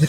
The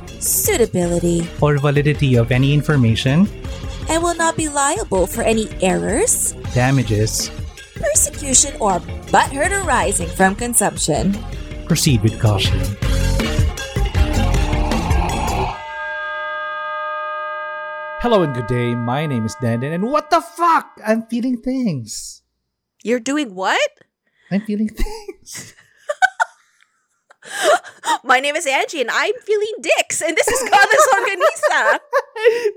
suitability, or validity of any information, and will not be liable for any errors, damages, persecution, or butthurt arising from consumption. Proceed with caution. Hello and good day. My name is Dandan, and what the fuck? I'm feeling things. You're doing what? I'm feeling things. My name is Angie, and I'm feeling dicks, and this is Godless Longganisa,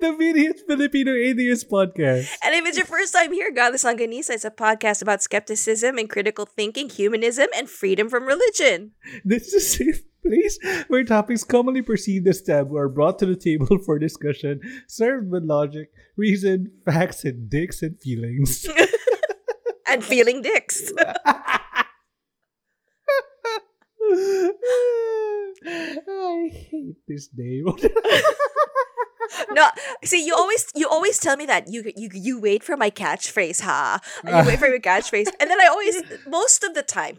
the video's Filipino atheist podcast. And if it's your first time here, Godless Longganisa is a podcast about skepticism and critical thinking, humanism, and freedom from religion. This is a safe place where topics commonly perceived as taboo are brought to the table for discussion, served with logic, reason, facts, and dicks and feelings. And feeling dicks. I hate this name. No, see, you always tell me that you wait for my catchphrase, ha? Huh? You wait for my catchphrase, and then I always, most of the time,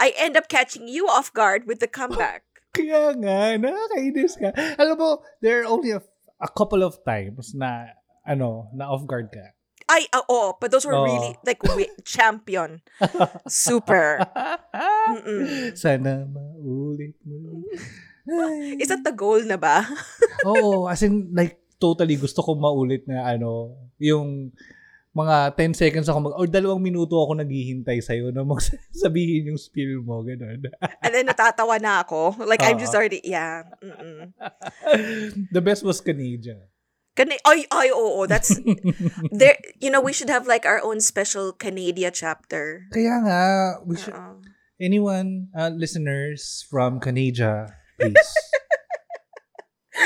I end up catching you off guard with the comeback. Kaya nga, nakakainis ka. Alam mo, there are only a couple of times na off guard ka. But those were really like champion. Super. Sana maulit mo. Is that the goal na ba? Oo, as in like totally gusto ko maulit na yung mga 10 seconds ako or 2 minuto ako naghihintay sa'yo na magsabihin yung spiel mo, ganun. And then natatawa na ako. Like I'm just already, yeah. Mm-mm. The best was Canadian. That's there. You know, we should have like our own special Canada chapter. Kaya nga, we should. Anyone, listeners from Canada, please.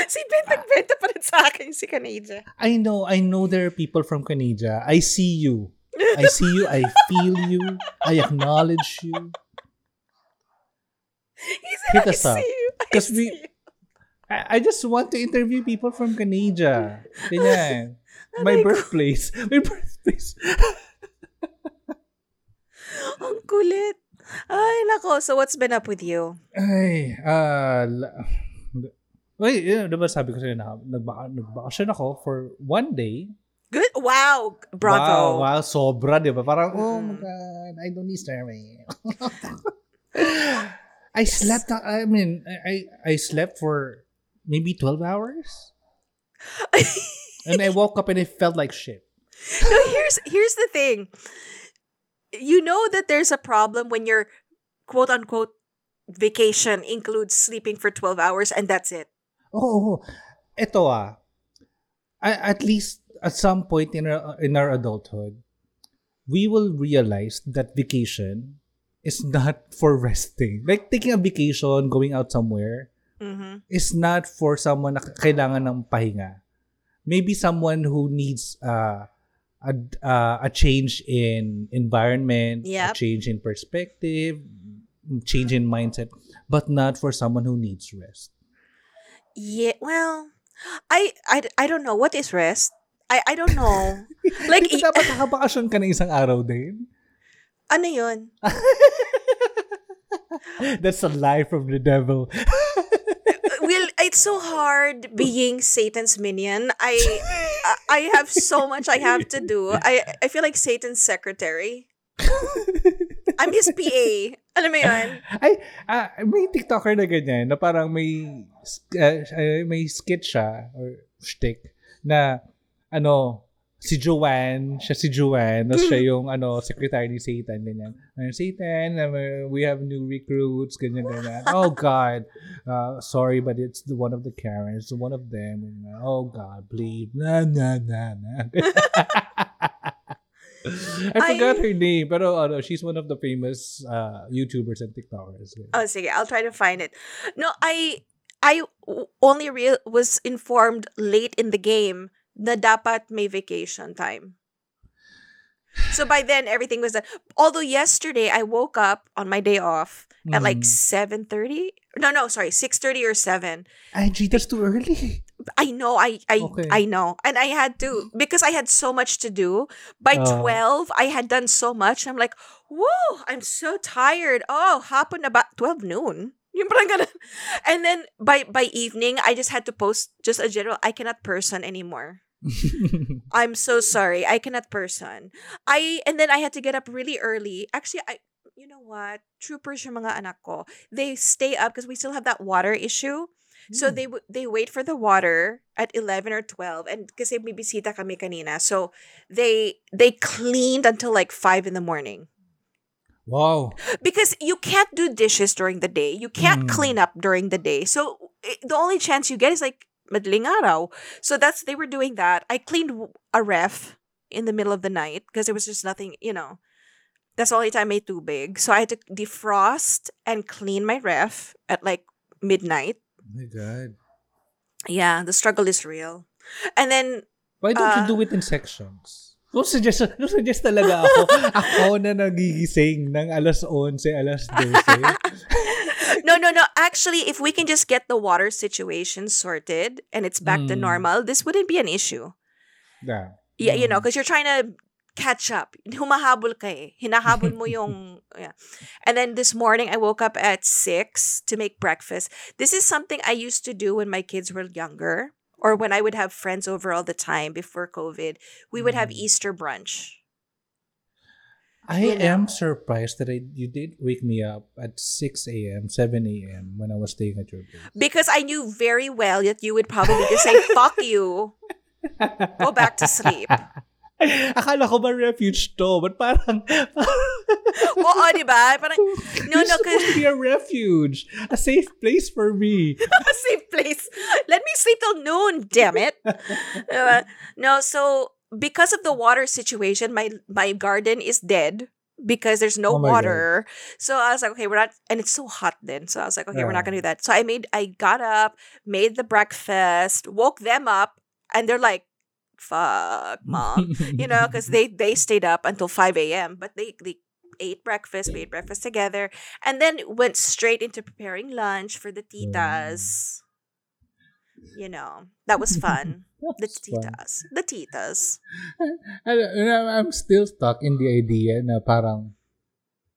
Si benta pa rin sa akin si Canada. I know there are people from Canada. I see you. I feel you. I acknowledge you. He said, I see you. Because I just want to interview people from Canada. Ganyan. My birthplace. Ang kulit. Ay, nako. So, what's been up with you? Ay, wait, diba sabi ko sa'yo na nagbakasyon ako for one day. Good. Wow. Bravo. Wow, sobra, diba? Parang, oh my God, I don't need starving. I slept, I slept for maybe 12 hours? And I woke up and I felt like shit. No, here's the thing. You know that there's a problem when your quote-unquote vacation includes sleeping for 12 hours and that's it. Oh, eto at least at some point in our adulthood, we will realize that vacation is not for resting. Like taking a vacation, going out somewhere, mm-hmm. It's not for someone na kailangan ng pahinga. Maybe someone who needs a change in environment, yep. A change in perspective, change in mindset, but not for someone who needs rest. Yeah, well, I don't know what is rest. I don't know. Like dapat nakabakasyon ka na isang araw din. Ano 'yun? That's a lie from the devil. It's so hard being Satan's minion. I have so much I have to do. I feel like Satan's secretary. I'm his PA. Alam mo yun? May TikToker na ganyan na parang may sketch siya or shtick na si Joanne, na siya yung secretary ni Satan, ganyan. Satan, we have new recruits, ganyan. Oh, God. Sorry, but it's one of the Karens, one of them. Ganyan. Oh, God, believe. Na. I forgot her name, but she's one of the famous YouTubers and TikTokers. Ganyan. Oh, sige, I'll try to find it. No, I... I only was informed late in the game na dapat may vacation time. So by then, everything was done. Although yesterday, I woke up on my day off at like 7:30. No, sorry, 6:30 or 7. Angie, that's too early. I know, okay. I know. And I had to, because I had so much to do, by 12, I had done so much. I'm like, whoa, I'm so tired. Oh, happened about 12 noon. And then by evening, I just had to post just a general, I cannot person anymore. I'm so sorry. I cannot person. And then I had to get up really early. Actually, you know what? Troopers yung mga anak ko. They stay up because we still have that water issue. So they wait for the water at 11 or 12 and kasi may bisita kami kanina. So they cleaned until like 5 in the morning. Wow. Because you can't do dishes during the day. You can't clean up during the day. So the only chance you get is like madaling araw. So they were doing that. I cleaned a ref in the middle of the night because there was just nothing, you know. That's the only time I made tubig. So I had to defrost and clean my ref at like midnight. Oh my God. Yeah, the struggle is real. And then... Why don't you do it in sections? No suggest talaga ako. Ako na nagigising ng alas 11, alas 12. No. Actually, if we can just get the water situation sorted and it's back to normal, this wouldn't be an issue. Yeah, you know, because you're trying to catch up. Humahabol ka eh. Hinahabol mo yung... Yeah. And then this morning, I woke up at 6 to make breakfast. This is something I used to do when my kids were younger. Or when I would have friends over all the time before COVID, we would have Easter brunch. I am surprised that you did wake me up at 6 a.m., 7 a.m. when I was staying at your place. Because I knew very well that you would probably just say, fuck you, go back to sleep. Akala ko ba refuge to? But parang... Oo, diba? Parang... No, supposed to be a refuge. A safe place for me. A safe place. Let me sleep till noon, damn it. No, so because of the water situation, my garden is dead because there's no water. God. So I was like, okay, we're not... And it's so hot then. So I was like, okay, we're not going to do that. So I got up, made the breakfast, woke them up, and they're like, fuck, mom, you know, because they stayed up until 5 a.m. But they ate breakfast, we ate breakfast together, and then went straight into preparing lunch for the titas. You know, that was fun. The titas. I'm still stuck in the idea na parang,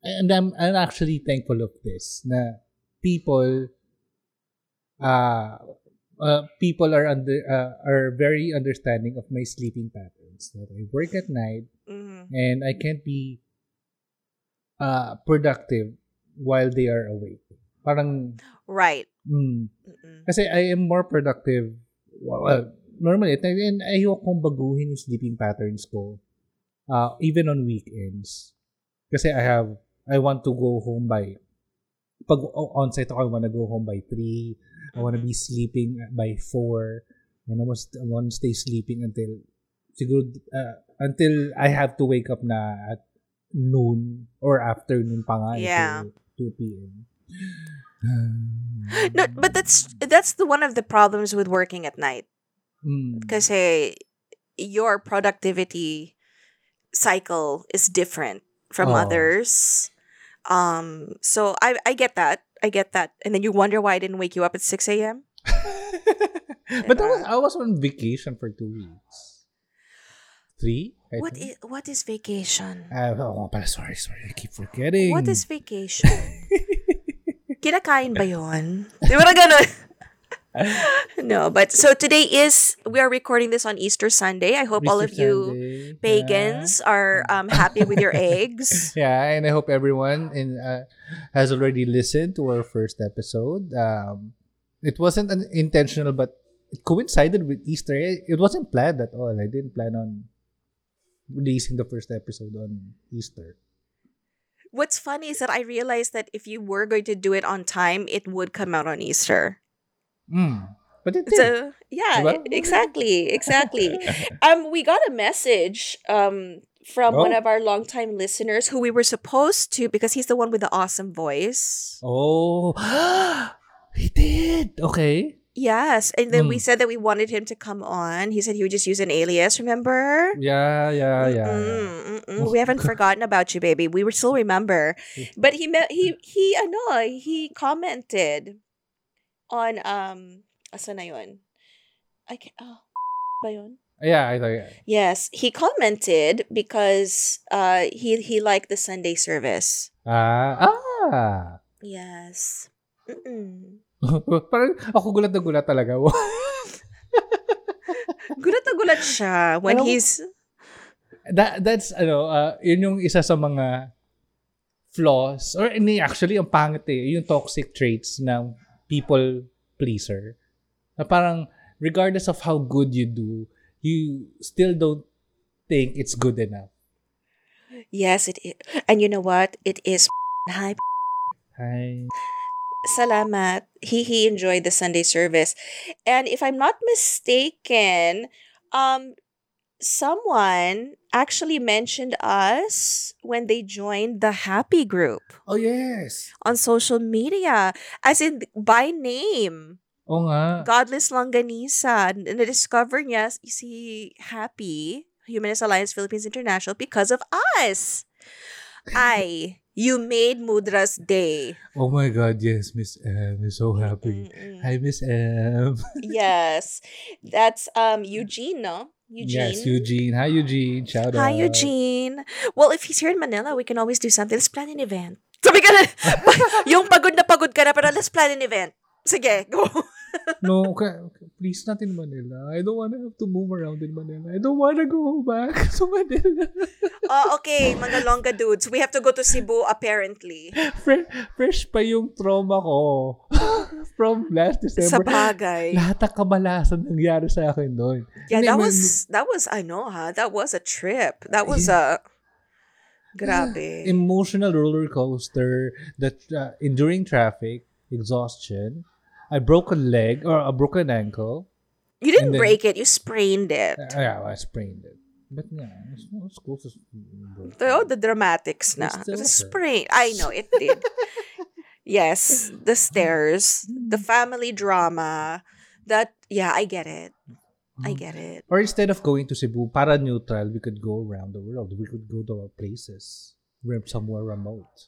and I'm actually thankful of this. Na people, people are very understanding of my sleeping patterns. That I work at night and I can't be productive while they are awake. Parang right. Kasi I am more productive. Well, normally, and ayokong baguhin yung sleeping patterns ko, even on weekends. Kasi I want to go home by. Pag on-site ako, I want to go home by 3. I want to be sleeping by 4. And I want to stay sleeping until I have to wake up na at noon or afternoon pa nga to 2 p.m. No, but that's the one of the problems with working at night. Kasi your productivity cycle is different from others. So I get that. And then you wonder why I didn't wake you up at 6 a.m.? But I was on vacation for 2 weeks. 3? What is vacation? Sorry. I keep forgetting. What is vacation? Kinakain ba yun? Di ba na ganun? No, but so today we are recording this on Easter Sunday. I hope all of you pagans are happy with your eggs. Yeah, and I hope everyone has already listened to our first episode. It wasn't intentional, but it coincided with Easter. It wasn't planned at all. I didn't plan on releasing the first episode on Easter. What's funny is that I realized that if you were going to do it on time, it would come out on Easter. But it did. So, exactly. We got a message from one of our longtime listeners who we were supposed to, because he's the one with the awesome voice. Oh, He did! Okay. Yes. And then we said that we wanted him to come on. He said he would just use an alias, remember? Yeah. Oh, we haven't forgotten about you, baby. We still remember. But he commented on, asa na yun? I can't, ba yun? Yeah, I like it. Yes, he commented because he liked the Sunday service. Yes. Parang ako gulat na gulat talaga. Gulat na gulat siya when alam, he's that's yun yung isa sa mga flaws or actually ang pangit yung toxic traits ng people pleaser. Na parang regardless of how good you do, you still don't think it's good enough. Yes, it is. And you know what? It is Hi. Salamat. He enjoyed the Sunday service. And if I'm not mistaken, someone actually mentioned us when they joined the HAPPY group. Oh, yes. On social media. As in, by name. Oo nga. Godless Longganisa. Na-discover niya si HAPPY, Humanist Alliance Philippines International, because of us. You made Mudra's day. Oh my God, yes, Miss M is so happy. Hi, Miss M. Yes. That's Eugene, no? Eugene. Yes, Eugene. Hi, Eugene. Shout out. Hi, Eugene. Well, if he's here in Manila, we can always do something. Let's plan an event. Sabi ka na, yung pagod ka na, pero let's plan an event. Sige, go. No, okay. Please not in Manila. I don't wanna have to move around in Manila. I don't wanna go back to Manila. Oh, okay, mga Longga dudes. We have to go to Cebu, apparently. Fresh pa yung trauma ko from last December. Sa bagay. Lahat ang kabalasan nangyari sa akin doon. Yeah, that was a trip. That was a... Grabe. Emotional roller coaster, that enduring traffic, exhaustion. I broke a leg or a broken ankle. You didn't break it. You sprained it. Yeah, I sprained it. But yeah, it's not as close as... Oh, the dramatics na. It was sprained. I know, it did. Yes, the stairs, the family drama. I get it. Or instead of going to Cebu, para neutral, we could go around the world. We could go to our places. We're somewhere remote.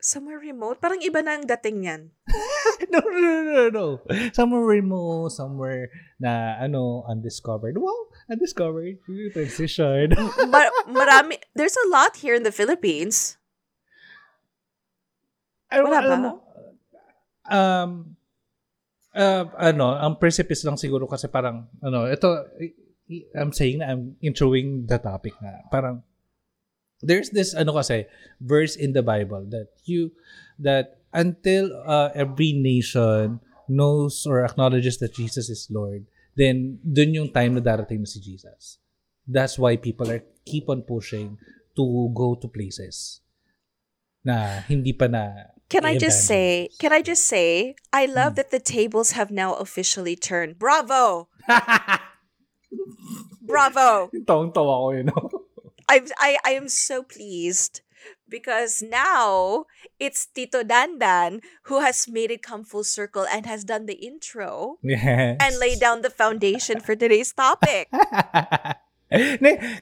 Somewhere remote? Parang iba na ang dating niyan. No. Somewhere remote, somewhere na, undiscovered. Well, undiscovered. Transition. But marami, there's a lot here in the Philippines. Wala ba? Ang precipice lang siguro kasi parang, I'm saying na I'm introing the topic na. Parang, there's this verse in the Bible that until every nation knows or acknowledges that Jesus is Lord, then dun yung time na darating na si Jesus. That's why people keep on pushing to go to places na hindi pa na. Can I just say I love that the tables have now officially turned. Bravo. Bravo. Tawang-tawa ko I am so pleased because now it's Tito Dandan who has made it come full circle and has done the intro and laid down the foundation for today's topic.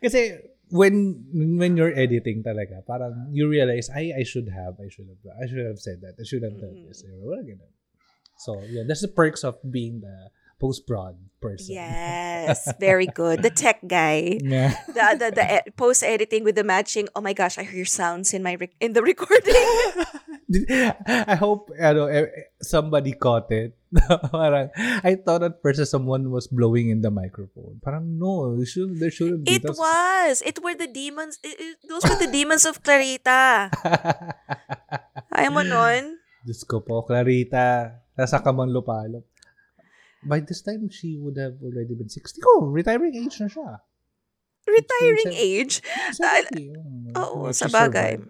Kasi when you're editing talaga, parang you realize I should have said that. I should have done this. So yeah, that's the perks of being the post-prod person. Yes, very good. The tech guy. Yeah. The post-editing with the matching. Oh my gosh, I hear sounds in my in the recording. I hope somebody caught it. Parang, I thought at first someone was blowing in the microphone. Parang no, there shouldn't be. It were the demons. Those were the demons of Clarita. Ayaw mo nun? Diyos ko po, Clarita. Nasa Kamanlupalop. By this time, she would have already been 60. Oh, retiring age na siya. Retiring age? 70. Oh, sa bagay.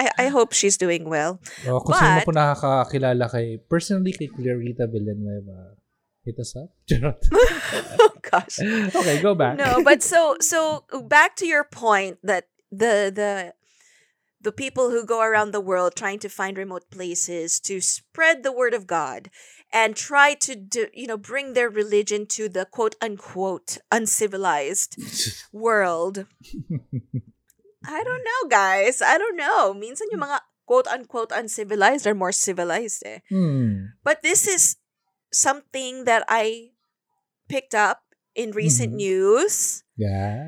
I hope she's doing well. Oh, kung sino po nakakakilala personally kay Clarita Villanueva, hit us up. Oh, gosh. Okay, go back. No, but so back to your point that the the people who go around the world trying to find remote places to spread the word of God and try to do, you know, bring their religion to the quote unquote uncivilized world. I don't know, guys. I don't know. Minsan yung mga quote unquote uncivilized are more civilized. Eh. Mm. But this is something that I picked up in recent news. Yeah.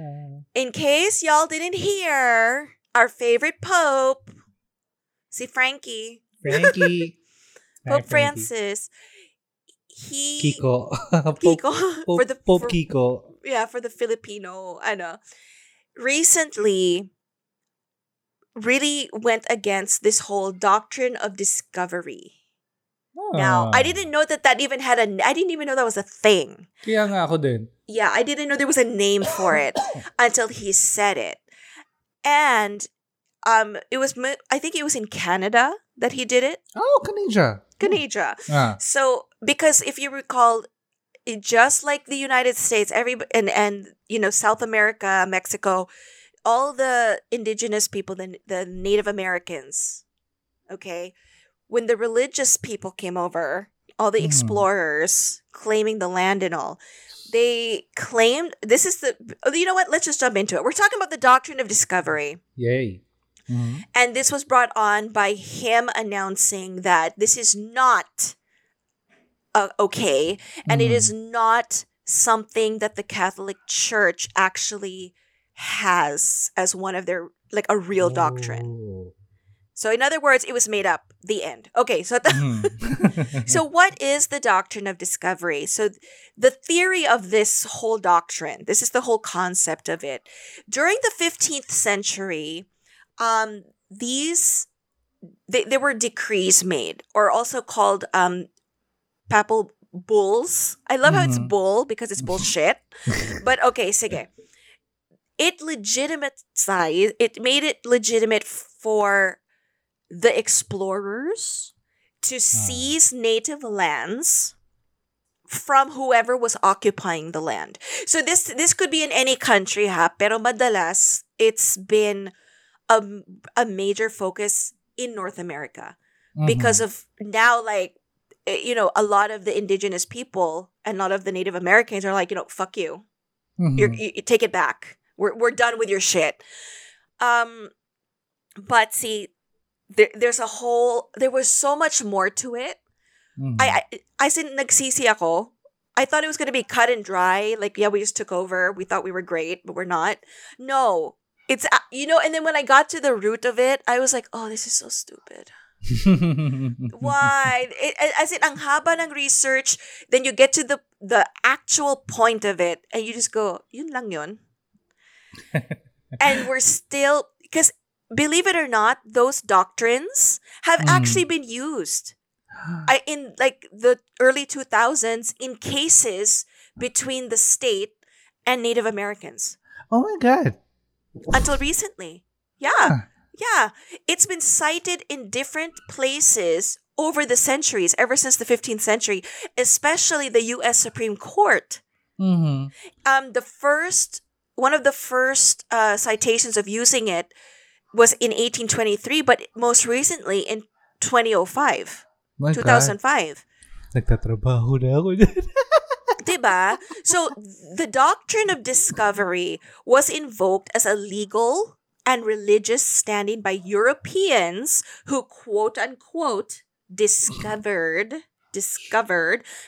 In case y'all didn't hear, our favorite Pope, si Frankie. Pope Francis. Kiko. Pope Kiko. Yeah, for the Filipino, recently really went against this whole doctrine of discovery. Now, I didn't know that even had I didn't even know that was a thing. Kaya nga ako din. Yeah, I didn't know there was a name for it until he said it. And it was, I think it was in Canada that he did it. Oh, Canada. Yeah. So, because if you recall, just like the United States, and South America, Mexico, all the indigenous people, the Native Americans, okay? When the religious people came over, all the explorers claiming the land and all, they claimed, this is the, you know what, let's just jump into it. We're talking about the Doctrine of Discovery. Yay. Mm-hmm. And this was brought on by him announcing that this is not okay, and it is not something that the Catholic Church actually has as one of their, like a real doctrine. So in other words, it was made up. The end. Okay, so so what is the Doctrine of Discovery? So the theory of this whole doctrine, this is the whole concept of it. During the 15th century, there were decrees made, or also called papal bulls. I love how it's bull because it's bullshit. But okay, sige. It made it legitimate for the explorers to seize native lands from whoever was occupying the land. So this could be in any country, pero madalas it's been a major focus in North America because of now, like, you know, a lot of the indigenous people and a lot of the Native Americans are like, you know, fuck you, you take it back. We're done with your shit. But see. There was so much more to it. I said, nagsisi ako. I thought it was going to be cut and dry. Like, yeah, we just took over. We thought we were great, but we're not. No. It's, and then when I got to the root of it, I was like, oh, this is so stupid. Why? As in, ang haba ng research, then you get to the actual point of it, and you just go, yun lang yun. And we're still, because believe it or not, those doctrines have actually been used in like the early 2000s in cases between the state and Native Americans. Oh my God. Until recently. Yeah. Yeah. It's been cited in different places over the centuries, ever since the 15th century, especially the U.S. Supreme Court. Mm-hmm. One of the first citations of using it was in 1823, but most recently in 2005. Nagtatrabaho na ako dyan. Diba? So, the Doctrine of Discovery was invoked as a legal and religious standing by Europeans who, quote unquote, discovered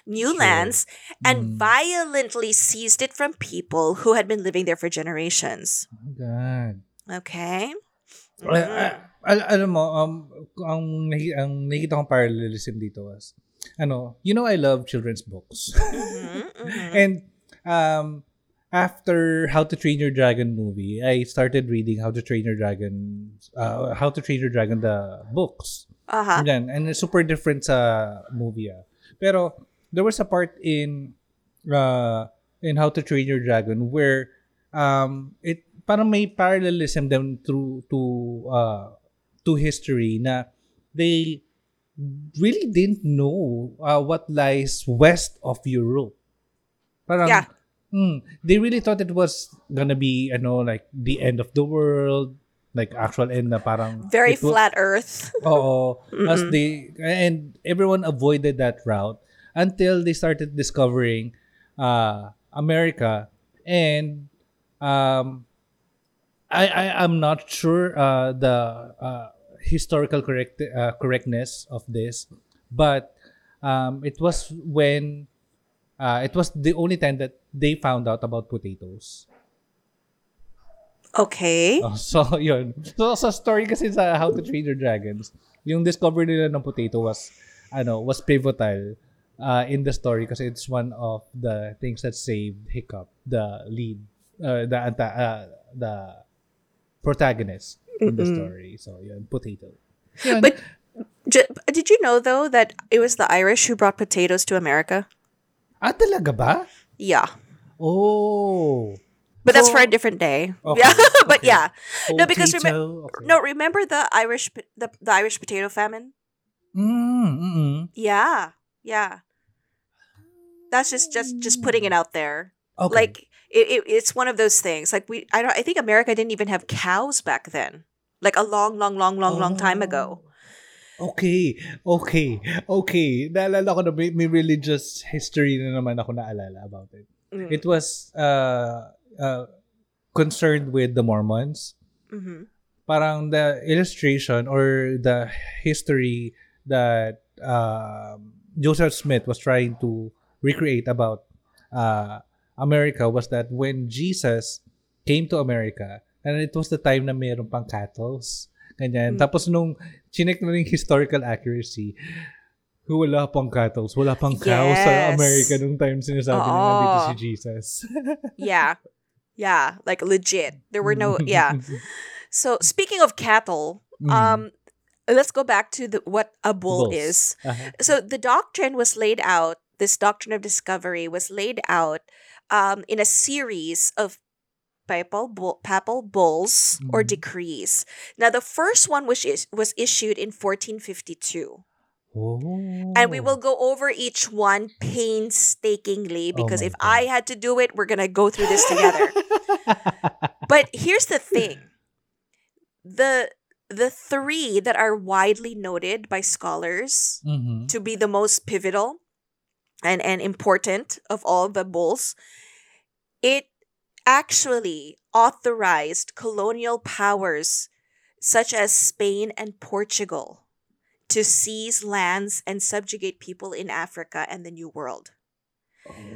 new lands and violently seized it from people who had been living there for generations. Oh, God. Okay. Alam mo, ang nakikita kong parallelism dito was, I love children's books. And after How to Train Your Dragon movie, I started reading How to Train Your Dragon the books. Uh-huh. And it's super different sa movie. Pero there was a part in How to Train Your Dragon where it parang may parallelism them to history na they really didn't know what lies west of Europe. Parang, yeah. They really thought it was gonna be, like the end of the world, like actual end na parang very flat earth. Oo. As they, and everyone avoided that route until they started discovering America, and I'm not sure the historical correctness of this, but it was when it was the only time that they found out about potatoes. Okay. Oh, so, yun. So, sa story kasi sa How to Train Your Dragons, yung discovery nila ng potato was pivotal in the story kasi it's one of the things that saved Hiccup, the lead, the protagonist in the story. So, yun, potato. Yun. But, did you know, though, that it was the Irish who brought potatoes to America? Ah, talaga ba? Yeah. Oh. But that's for a different day. Okay. Yeah, but okay. Yeah, no, because remember the Irish potato famine. Yeah. That's just putting it out there. Okay. Like it's one of those things. Like I think America didn't even have cows back then. Like a long time ago. Okay. Naalala ko na may religious history na naman ako naalala about it. Mm. It was concerned with the Mormons. Mm-hmm. Parang the illustration or the history that Joseph Smith was trying to recreate about America was that when Jesus came to America, and it was the time na mayroon pang cattles. Ganyan. Mm-hmm. Tapos nung chinek na rin historical accuracy, wala pang cattles, wala pang cows sa America nung time sinasabi na nandito si Jesus. Yeah. Yeah, like legit. There were no So, speaking of cattle, let's go back to what a bull is. Uh-huh. So, the doctrine was laid out, this doctrine of discovery was laid out in a series of papal bulls or decrees. Now, the first one was issued in 1452. Oh. And we will go over each one painstakingly because if I had to do it, we're going to go through this together. But here's the thing. The three that are widely noted by scholars to be the most pivotal and important of all the bulls, it actually authorized colonial powers such as Spain and Portugal to seize lands and subjugate people in Africa and the New World.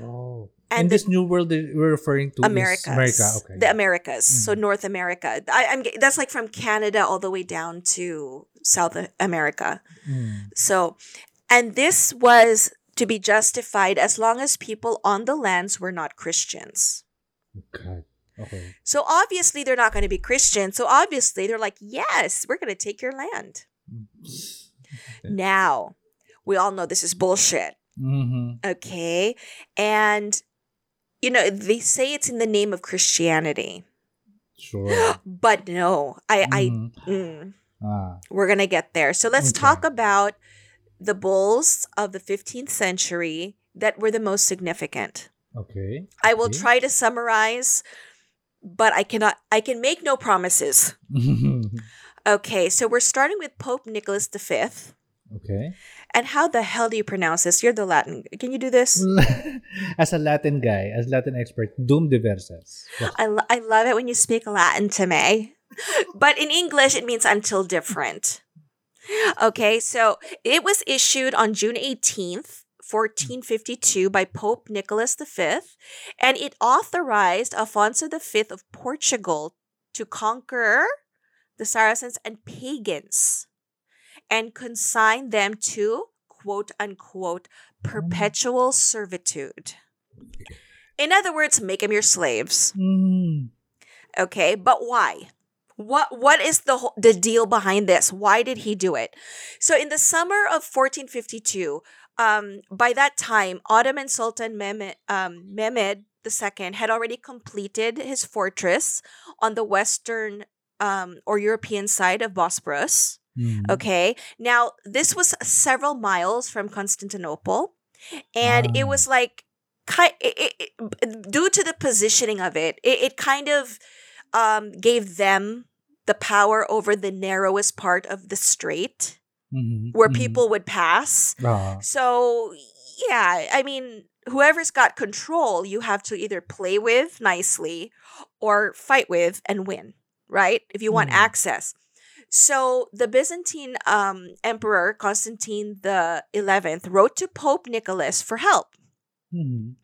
Oh. And this New World we're referring to America. Okay. The Americas. Mm-hmm. So North America. That's like from Canada all the way down to South America. Mm. So, and this was to be justified as long as people on the lands were not Christians. Okay. Okay. So obviously they're not going to be Christians. So obviously they're like, yes, we're going to take your land. Now, we all know this is bullshit. Mm-hmm. Okay? And, you know, they say it's in the name of Christianity. Sure. But no, we're going to get there. So let's talk about the bulls of the 15th century that were the most significant. Okay. I will try to summarize, but I can make no promises. Okay, so we're starting with Pope Nicholas V. Okay. And how the hell do you pronounce this? You're the Latin. Can you do this? As a Latin guy, as Latin expert, Dum Diversas. I love it when you speak Latin to me. But in English, it means until different. Okay, so it was issued on June 18th, 1452 by Pope Nicholas V. And it authorized Alfonso V of Portugal to conquer the Saracens and pagans, and consign them to, quote unquote, perpetual servitude. In other words, make them your slaves. Mm. Okay, but why? What is the deal behind this? Why did he do it? So in the summer of 1452, by that time, Ottoman Sultan Mehmed II had already completed his fortress on the western or European side of Bosporus. Mm. Okay. Now, this was several miles from Constantinople. And it was like, due to the positioning of it, it kind of gave them the power over the narrowest part of the strait, mm-hmm, where mm-hmm people would pass. So, yeah, I mean, whoever's got control, you have to either play with nicely or fight with and win, right? If you want mm-hmm access. So the Byzantine Emperor Constantine XI wrote to Pope Nicholas for help, mm-hmm,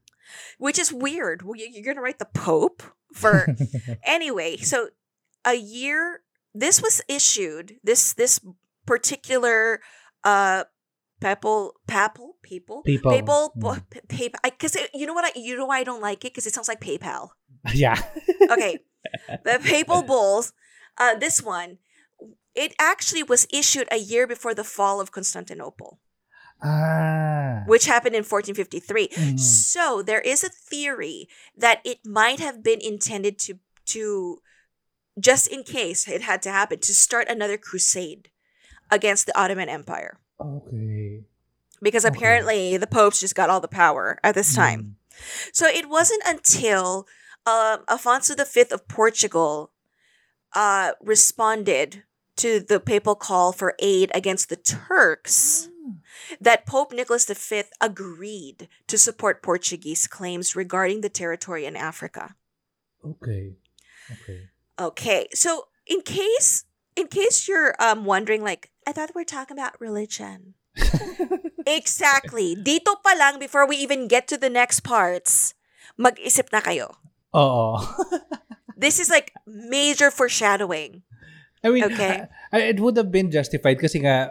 which is weird. You're going to write the Pope for anyway. So a year this was issued. This particular papal because you know why I don't like it, because it sounds like PayPal. Yeah. Okay. The papal bulls. This one. It actually was issued a year before the fall of Constantinople, which happened in 1453. Mm. So there is a theory that it might have been intended to just in case it had to happen, to start another crusade against the Ottoman Empire. Okay. Because apparently the popes just got all the power at this time. Mm. So it wasn't until Alfonso V of Portugal responded to the papal call for aid against the Turks, that Pope Nicholas V agreed to support Portuguese claims regarding the territory in Africa. Okay. So in case you're wondering, like, I thought we were talking about religion. Exactly. Dito pa lang, before we even get to the next parts, mag-isip na kayo. Oo. This is like major foreshadowing. I mean, okay. It would have been justified kasi nga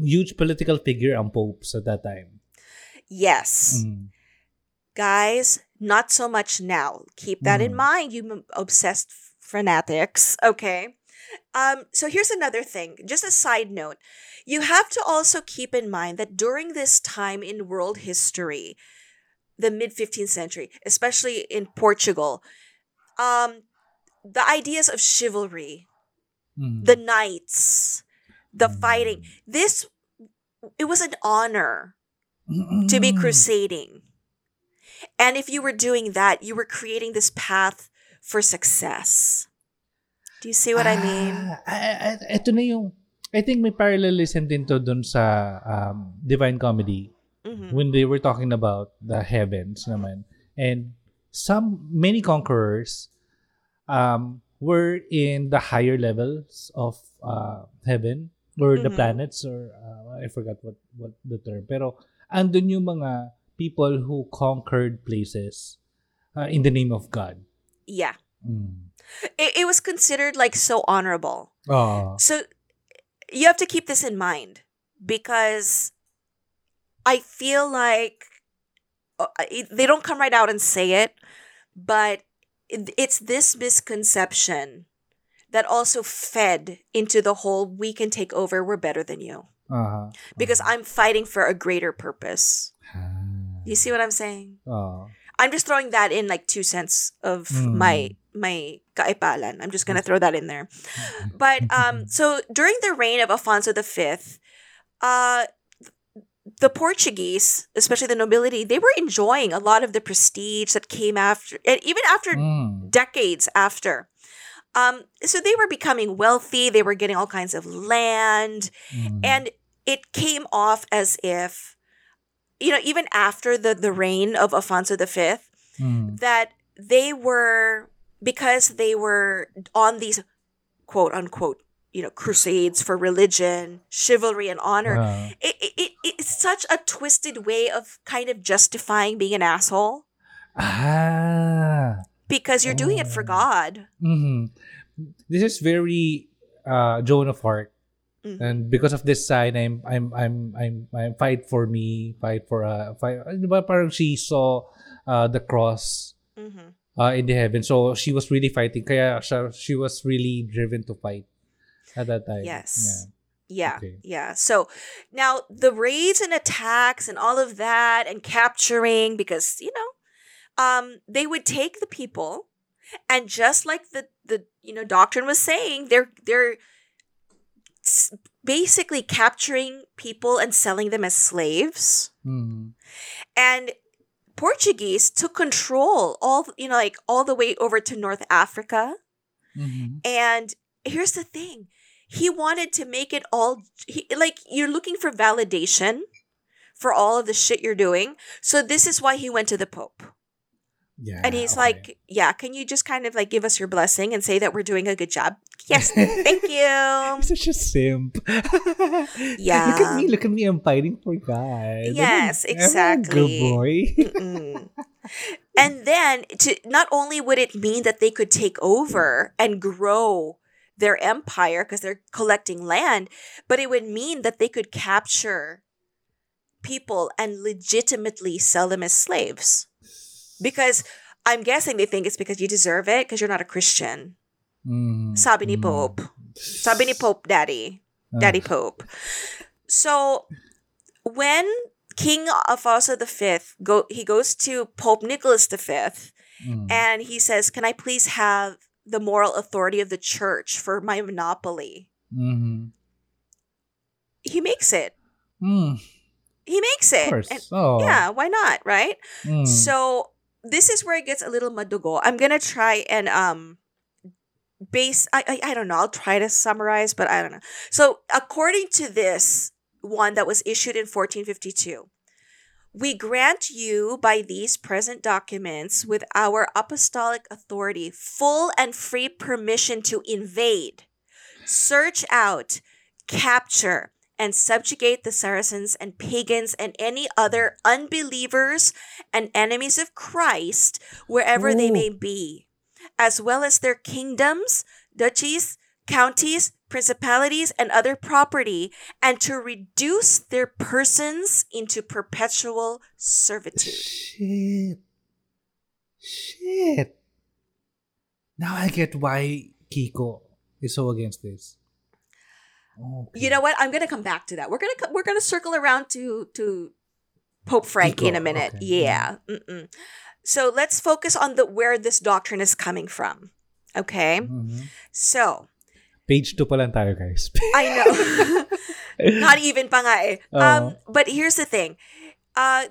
huge political figure ang popes at that time. Yes. Mm. Guys, not so much now. Keep that in mind, you obsessed fanatics. Okay. So here's another thing. Just a side note. You have to also keep in mind that during this time in world history, the mid-15th century, especially in Portugal, the ideas of chivalry, the knights, the fighting. It was an honor to be crusading. And if you were doing that, you were creating this path for success. Do you see what I mean? Ito na yung, I think may parallelism din to dun sa Divine Comedy, mm-hmm, when they were talking about the heavens naman. And many conquerors were in the higher levels of heaven or the planets, or I forgot what the term, pero andun yung mga people who conquered places in the name of God. Yeah. Mm. It was considered like so honorable. So you have to keep this in mind, because I feel like they don't come right out and say it, but it's this misconception that also fed into the whole "we can take over, we're better than you," because I'm fighting for a greater purpose. You see what I'm saying? I'm just throwing that in, like, 2 cents of my kaipalan. I'm just gonna throw that in there. But so during the reign of Alfonso V, the Portuguese, especially the nobility, they were enjoying a lot of the prestige that came after, and even after decades after. So they were becoming wealthy. They were getting all kinds of land. And it came off as if, even after the reign of Alfonso V, that they were, because they were on these quote unquote, crusades for religion, chivalry, and honor. It's such a twisted way of kind of justifying being an asshole. Because you're doing it for God. Mm-hmm. This is very Joan of Arc, and because of this sign, I'm fight for me, fight for fight. Parang she saw the cross in the heaven, so she was really fighting. Kaya she was really driven to fight at that time. Yes. Yeah. Okay. Yeah. So now the raids and attacks and all of that, and capturing, because, they would take the people, and just like the doctrine was saying, they're basically capturing people and selling them as slaves. Mm-hmm. And Portuguese took control all the way over to North Africa, and here's the thing. He wanted to make it all, you're looking for validation for all of the shit you're doing. So this is why he went to the Pope. Yeah, and he's like, yeah, can you just kind of like give us your blessing and say that we're doing a good job? Yes, thank you. He's such a simp. Yeah. Look at me, I'm fighting for God. Yes, exactly. Good boy. And then not only would it mean that they could take over and grow their empire because they're collecting land, but it would mean that they could capture people and legitimately sell them as slaves. Because I'm guessing they think it's because you deserve it because you're not a Christian. Sabi ni Pope. Sabi ni Pope Daddy. Daddy Pope. So when King Alfonso V, he goes to Pope Nicholas V and he says, can I please have the moral authority of the church for my monopoly? Mm-hmm. He makes it. He makes it. Of course. And, yeah, why not, right? So this is where it gets a little madugo. I'm going to try and I don't know. I'll try to summarize, but I don't know. So according to this one that was issued in 1452, we grant you by these present documents with our apostolic authority full and free permission to invade, search out, capture, and subjugate the Saracens and pagans and any other unbelievers and enemies of Christ wherever they may be, as well as their kingdoms, duchies, counties, principalities, and other property, and to reduce their persons into perpetual servitude. Shit. Now I get why Kiko is so against this. Okay. You know what? I'm gonna come back to that. We're gonna circle around to Pope Frank in a minute. Okay. Yeah. So let's focus on where this doctrine is coming from. Okay. Mm-hmm. So. Page 2 pa lang tayo, guys. I know. Not even pa nga eh. But here's the thing.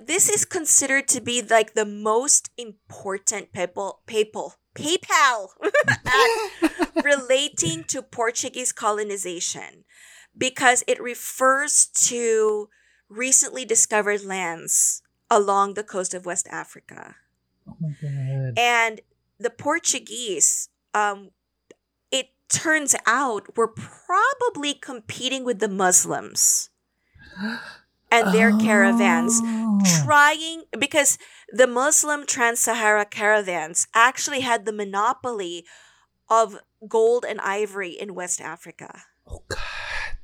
This is considered to be like the most important papal act relating to Portuguese colonization because it refers to recently discovered lands along the coast of West Africa. Oh my God. And the Portuguese, it turns out, were probably competing with the Muslims and their caravans, trying, because the Muslim Trans-Sahara caravans actually had the monopoly of gold and ivory in West Africa. Oh, God.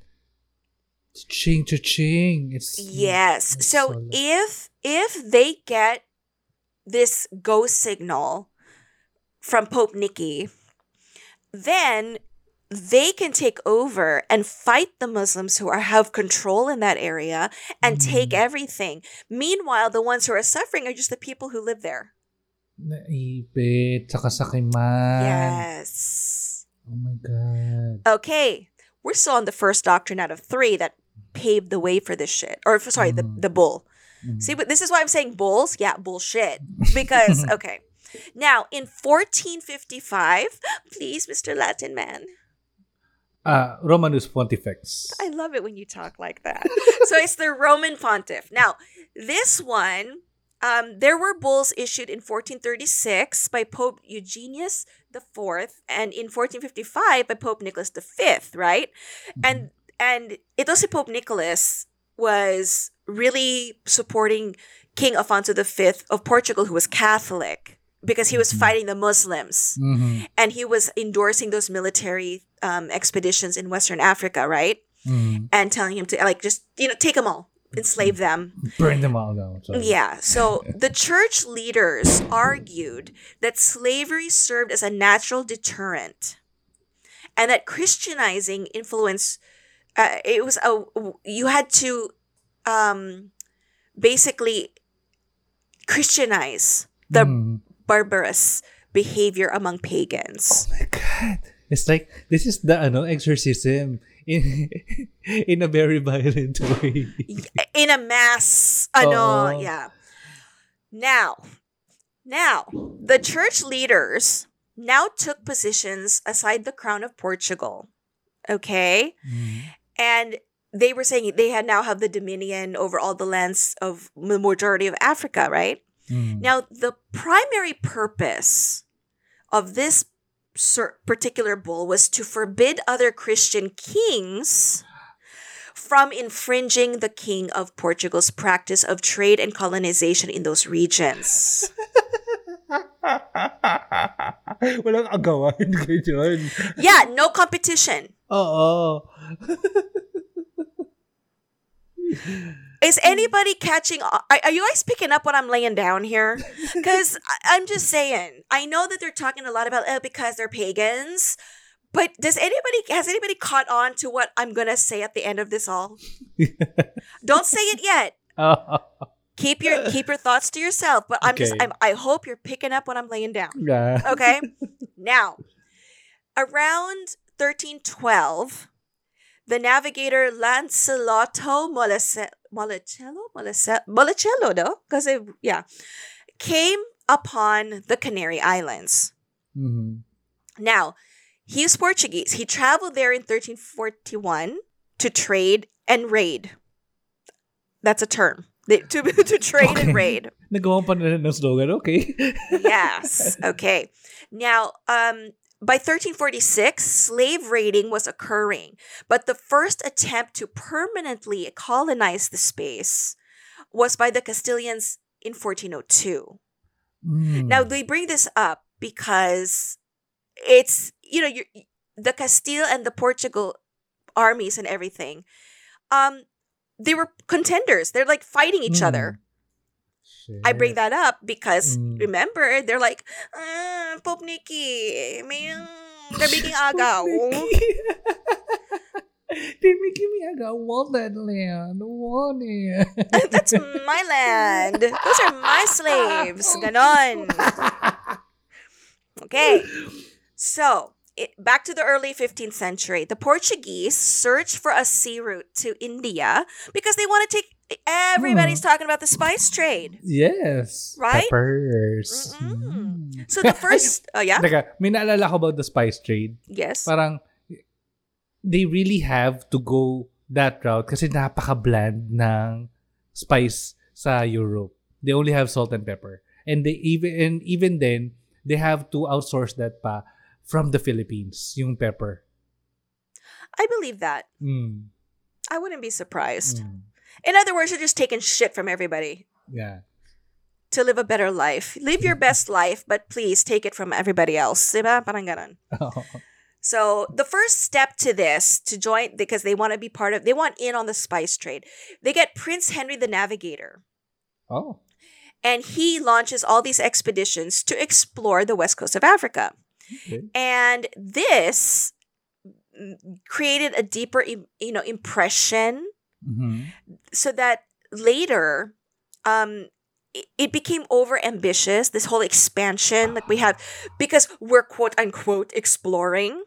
Ching to ching. Yes. So if they get this go signal from Pope Nicky, then they can take over and fight the Muslims who have control in that area and take everything. Meanwhile, the ones who are suffering are just the people who live there. Naipit, sakasakiman. Yes. Oh my God. Okay. We're still on the first doctrine out of 3 that paved the way for this shit. Or, sorry, the bull. Mm. See, but this is why I'm saying bulls. Yeah, bullshit. Because, okay. Now, in 1455, please, Mr. Latin man. Romanus Pontifex. I love it when you talk like that. So it's the Roman pontiff. Now, this one, there were bulls issued in 1436 by Pope Eugenius IV and in 1455 by Pope Nicholas V, right? And ito si Pope Nicholas was really supporting King Alfonso V of Portugal, who was Catholic, because he was fighting the Muslims. Mm-hmm. And he was endorsing those military expeditions in Western Africa, right? Mm-hmm. And telling him to, like, just, you know, take them all, enslave them. Burn them all down. Sorry. Yeah. So the church leaders argued that slavery served as a natural deterrent and that Christianizing influence, you had to basically Christianize the barbarous behavior among pagans. Oh my God. It's like, this is the exorcism in a very violent way. In a mass, yeah. Now, the church leaders now took positions aside the crown of Portugal. Okay? And they were saying they had now have the dominion over all the lands of the majority of Africa, right? Now, the primary purpose of this particular bull was to forbid other Christian kings from infringing the King of Portugal's practice of trade and colonization in those regions. Walang agawan kayo dyan. Yeah, no competition. Oo. Is anybody catching? Are you guys picking up what I'm laying down here? Because I'm just saying, I know that they're talking a lot about because they're pagans, but has anybody caught on to what I'm gonna say at the end of this all? Don't say it yet. Keep your thoughts to yourself. But I hope you're picking up what I'm laying down. Yeah. Okay. Now, around 1312. The navigator Lanzarotto Malocello, no? Because, yeah, came upon the Canary Islands. Mm-hmm. Now, he is Portuguese. He traveled there in 1341 to trade and raid. That's a term. To trade and raid. Nagawa pa na ng slogan, okay. Yes, okay. Now, by 1346, slave raiding was occurring, but the first attempt to permanently colonize the space was by the Castilians in 1402. Now, they bring this up because it's, the Castile and the Portugal armies and everything, they were contenders. They're like fighting each other. I bring that up because, remember, they're like, Pope Nicky, they're making agaw. They're making me agaw. Want that land. Want it. That's my land. Those are my slaves. Ganon. Okay. So, back to the early 15th century, the Portuguese searched for a sea route to India because they want to take. Everybody's talking about the spice trade. Yes. Right? Peppers. So the first... Oh, yeah? Teka, may naalala ko about the spice trade. Yes. Parang, they really have to go that route kasi napaka-bland ng spice sa Europe. They only have salt and pepper. And they even then, they have to outsource that pa from the Philippines, yung pepper. I believe that. I wouldn't be surprised. In other words, you're just taking shit from everybody. Yeah. To live a better life. Live your best life, but please take it from everybody else. Diba? Parang ganun. So, the first step to this, to join, because they want to be part of, they want in on the spice trade. They get Prince Henry the Navigator. Oh. And he launches all these expeditions to explore the west coast of Africa. Okay. And this created a deeper, impression. Mm-hmm. So that later, it became overambitious, this whole expansion like we have, because we're quote-unquote exploring.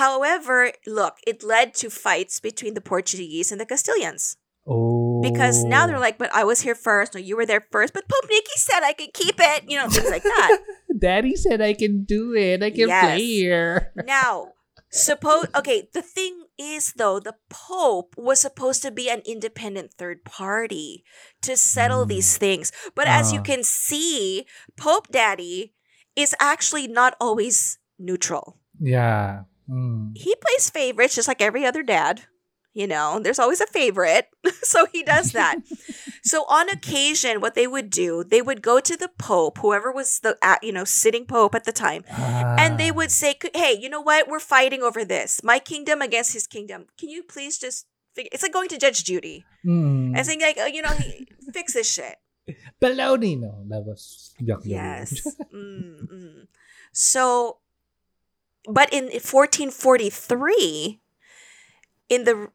However, look, it led to fights between the Portuguese and the Castilians. Oh. Because now they're like, but I was here first, or you were there first, but Pope Nicky said I could keep it, things like that. Daddy said I can do it, I can play here. Now... the thing is, though, the Pope was supposed to be an independent third party to settle these things. But as you can see, Pope Daddy is actually not always neutral. Yeah. He plays favorites just like every other dad. There's always a favorite. So he does that. So on occasion, what they would do, they would go to the Pope, whoever was the, sitting Pope at the time. And they would say, hey, you know what? We're fighting over this. My kingdom against his kingdom. Can you please just figure? It's like going to Judge Judy. And saying like, fix this shit. Baloney. No, that was yucky. Yes. So, but in 1443, in the,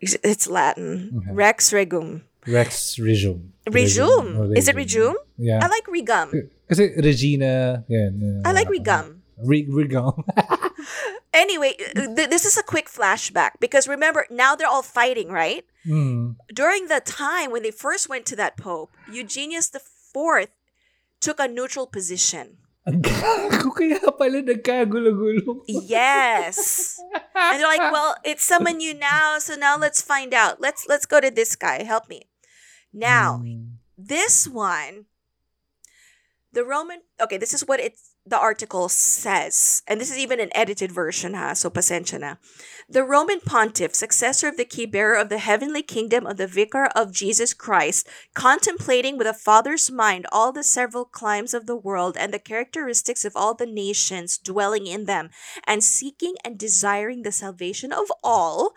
it's Latin, okay. Rex regum. Rex regum. Regum. Is it regum? Yeah. I like regum. Because Regina. Yeah, I like regum. Regum. Anyway, this is a quick flashback because remember, now they're all fighting, right? During the time when they first went to that Pope, Eugenius IV took a neutral position. Ang gago, kaya pala nagkagulo-gulo. Yes. And they're like, well, it's someone you now, so now let's find out. Let's go to this guy. Help me. Now, this one, the Roman, okay, this is what the article says. And this is even an edited version, so pasensya na. The Roman pontiff, successor of the key-bearer of the heavenly kingdom of the vicar of Jesus Christ, contemplating with a father's mind all the several climes of the world and the characteristics of all the nations dwelling in them, and seeking and desiring the salvation of all,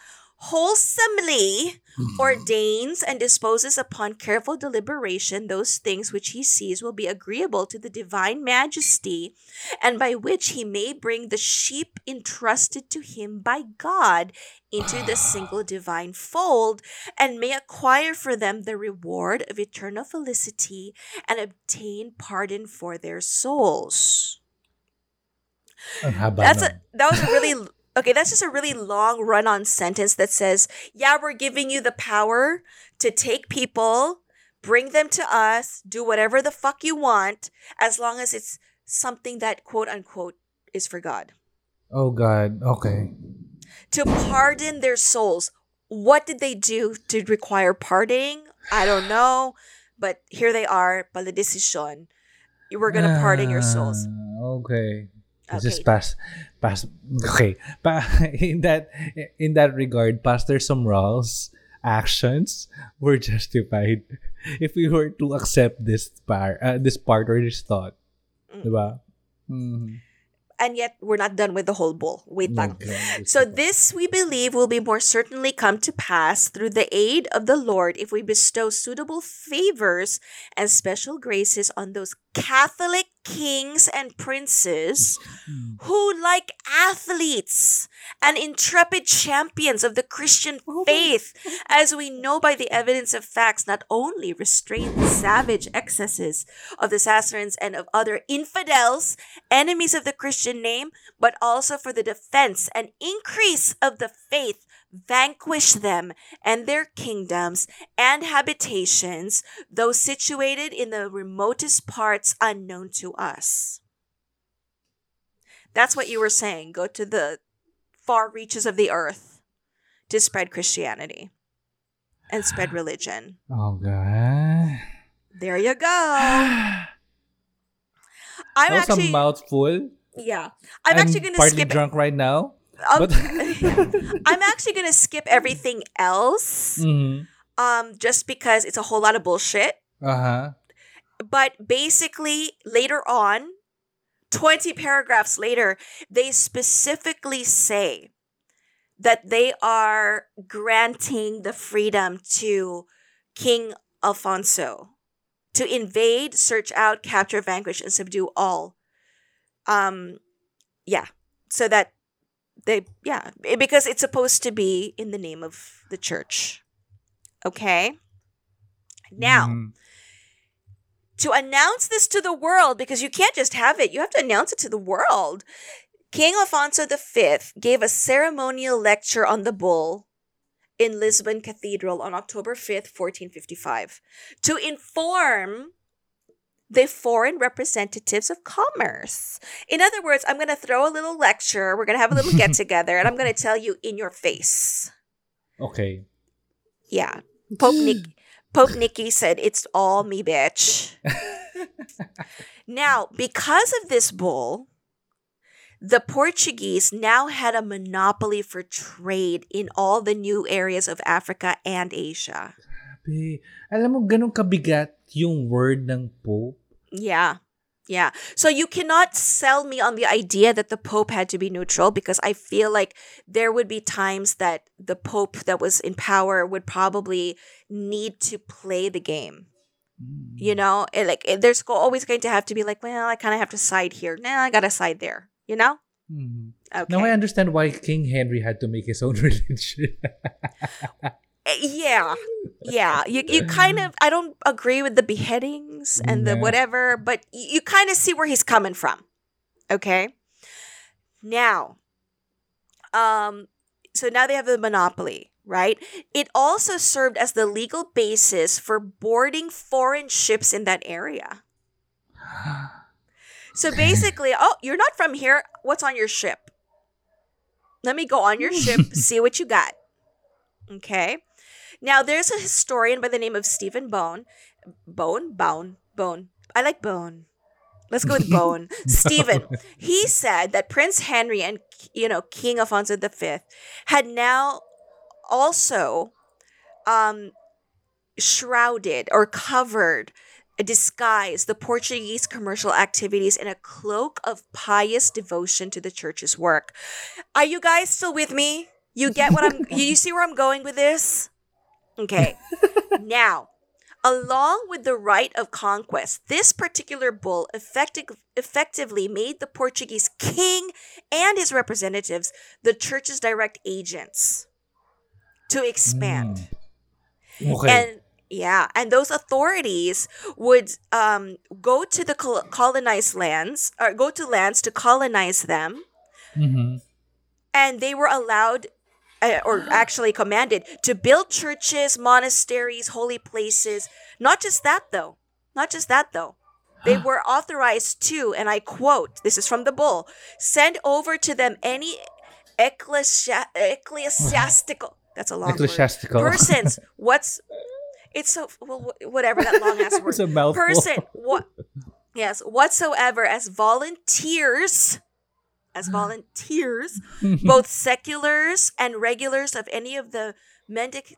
wholesomely ordains and disposes upon careful deliberation those things which he sees will be agreeable to the divine majesty, and by which he may bring the sheep entrusted to him by God into the single divine fold, and may acquire for them the reward of eternal felicity and obtain pardon for their souls. That's just a really long run-on sentence that says, yeah, we're giving you the power to take people, bring them to us, do whatever the fuck you want, as long as it's something that, quote-unquote, is for God. Oh, God. Okay. To pardon their souls. What did they do to require pardoning? I don't know. But here they are, pala decision. We're going to pardon your souls. Okay. This is past. Okay, in that regard, Pastor Sumrall's actions were justified if we were to accept this part or this thought, diba? Mm-hmm. And yet, we're not done with the whole bull. Wait lang. Okay. So this, we believe, will be more certainly come to pass through the aid of the Lord if we bestow suitable favors and special graces on those Catholic kings and princes who, like athletes and intrepid champions of the Christian faith, as we know by the evidence of facts, not only restrain the savage excesses of the Saracens and of other infidels, enemies of the Christian name, but also for the defense and increase of the faith, vanquish them and their kingdoms and habitations, though situated in the remotest parts unknown to us. That's what you were saying. Go to the far reaches of the earth to spread Christianity and spread religion. Oh, God. There you go. That was a mouthful. Yeah. I'm actually going to skip... I'm partly drunk right now. But I'm actually going to skip everything else just because it's a whole lot of bullshit. Uh-huh. But basically, later on, 20 paragraphs later, they specifically say that they are granting the freedom to King Alfonso to invade, search out, capture, vanquish, and subdue all. So that because it's supposed to be in the name of the church. Okay. Now, to announce this to the world, because you can't just have it, you have to announce it to the world. King Alfonso V gave a ceremonial lecture on the bull in Lisbon Cathedral on October 5th, 1455, to inform the foreign representatives of commerce. In other words, I'm going to throw a little lecture. We're going to have a little get-together, and I'm going to tell you in your face. Okay. Yeah. Pope Nicky said, it's all me, bitch. Now, because of this bull, the Portuguese now had a monopoly for trade in all the new areas of Africa and Asia. Alam mo, ganun kabigat yung word ng Pope. Yeah. Yeah. So you cannot sell me on the idea that the Pope had to be neutral, because I feel like there would be times that the Pope that was in power would probably need to play the game. You know? There's always going to have to be like, well, I kind of have to side here. Nah, I gotta side there. You know? Mm-hmm. Okay. Now I understand why King Henry had to make his own religion. Yeah. You kind of, I don't agree with the beheadings and the whatever, but you kind of see where he's coming from. Okay? Now, so now they have the monopoly, right? It also served as the legal basis for boarding foreign ships in that area. So basically, oh, you're not from here. What's on your ship? Let me go on your ship, see what you got. Okay. Now, there's a historian by the name of Stephen Bone. I like Bone. Let's go with Bone. Stephen. He said that Prince Henry and, King Alfonso V had now also shrouded or covered, disguised the Portuguese commercial activities in a cloak of pious devotion to the church's work. Are you guys still with me? You get what I'm... you see where I'm going with this? Okay. Now, along with the right of conquest, this particular bull effectively made the Portuguese king and his representatives the church's direct agents to expand. Okay. And those authorities would go to the colonized lands, or go to lands to colonize them, and they were allowed... or actually commanded to build churches, monasteries, holy places. Not just that though. They were authorized to, and I quote, this is from the bull, send over to them any ecclesiastical, that's a long ecclesiastical word, persons, whatever that long ass word. It's a mouthful. Whatsoever as volunteers, both seculars and regulars of any of the mendicant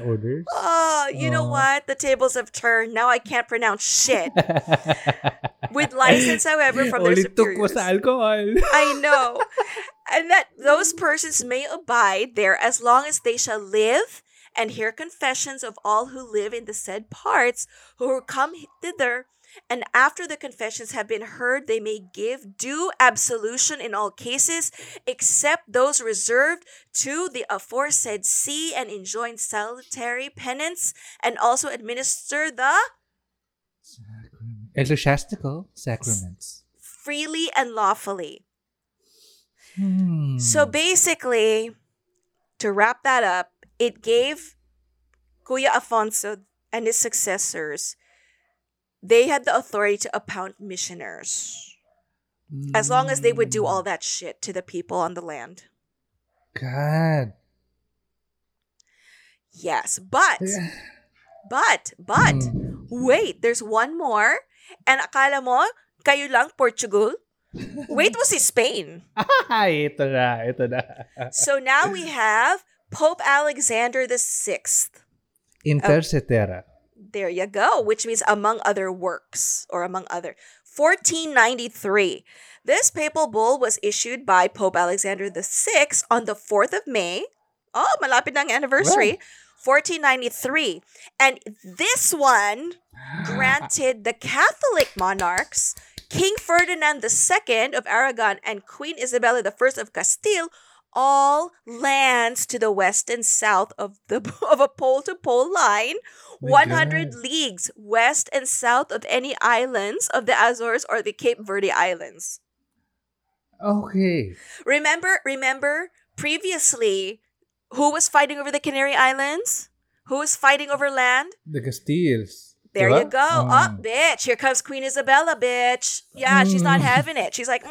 orders. Oh, you know what? The tables have turned. Now I can't pronounce shit. With license, however, from their superiors. I know. And that those persons may abide there as long as they shall live and hear confessions of all who live in the said parts, who come thither, and after the confessions have been heard, they may give due absolution in all cases, except those reserved to the aforesaid see, and enjoin salutary penance, and also administer the ecclesiastical sacraments freely and lawfully. So basically, to wrap that up, it gave Kuya Alfonso and his successors, they had the authority to appoint missioners, as long as they would do all that shit to the people on the land. God. Yes, but, wait, there's one more. And akala mo, kayo lang Portugal? Wait, was it Spain? ito na. So now we have Pope Alexander VI. Intercetera. There you go, which means among other works, or among other. 1493. This papal bull was issued by Pope Alexander VI on the 4th of May. Oh, malapit ng anniversary. Wow. 1493. And this one granted the Catholic monarchs, King Ferdinand II of Aragon and Queen Isabella I of Castile, all lands to the west and south of a pole-to-pole line, 100 leagues west and south of any islands of the Azores or the Cape Verde Islands. Okay. Remember, previously, who was fighting over the Canary Islands? Who was fighting over land? The Castiles. There you go. Oh, bitch. Here comes Queen Isabella, bitch. Yeah, she's not having it. She's like,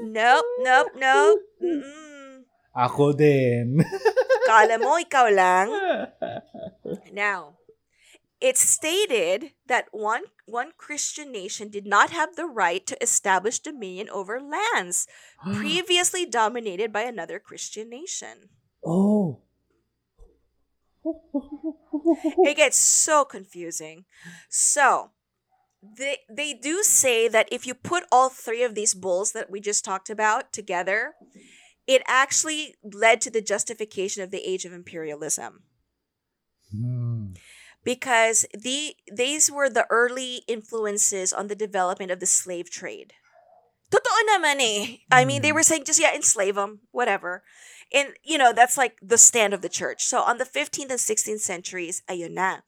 Nope. Mm-mm. Ako din. Kala mo, ikaw lang. Now, it's stated that one Christian nation did not have the right to establish dominion over lands previously dominated by another Christian nation. Oh. It gets so confusing. So, they do say that if you put all three of these bulls that we just talked about together, it actually led to the justification of the age of imperialism. Because these were the early influences on the development of the slave trade. Totoo naman eh. I mean, they were saying just, enslave them, whatever. And, that's like the stand of the church. So on the 15th and 16th centuries, ayun na,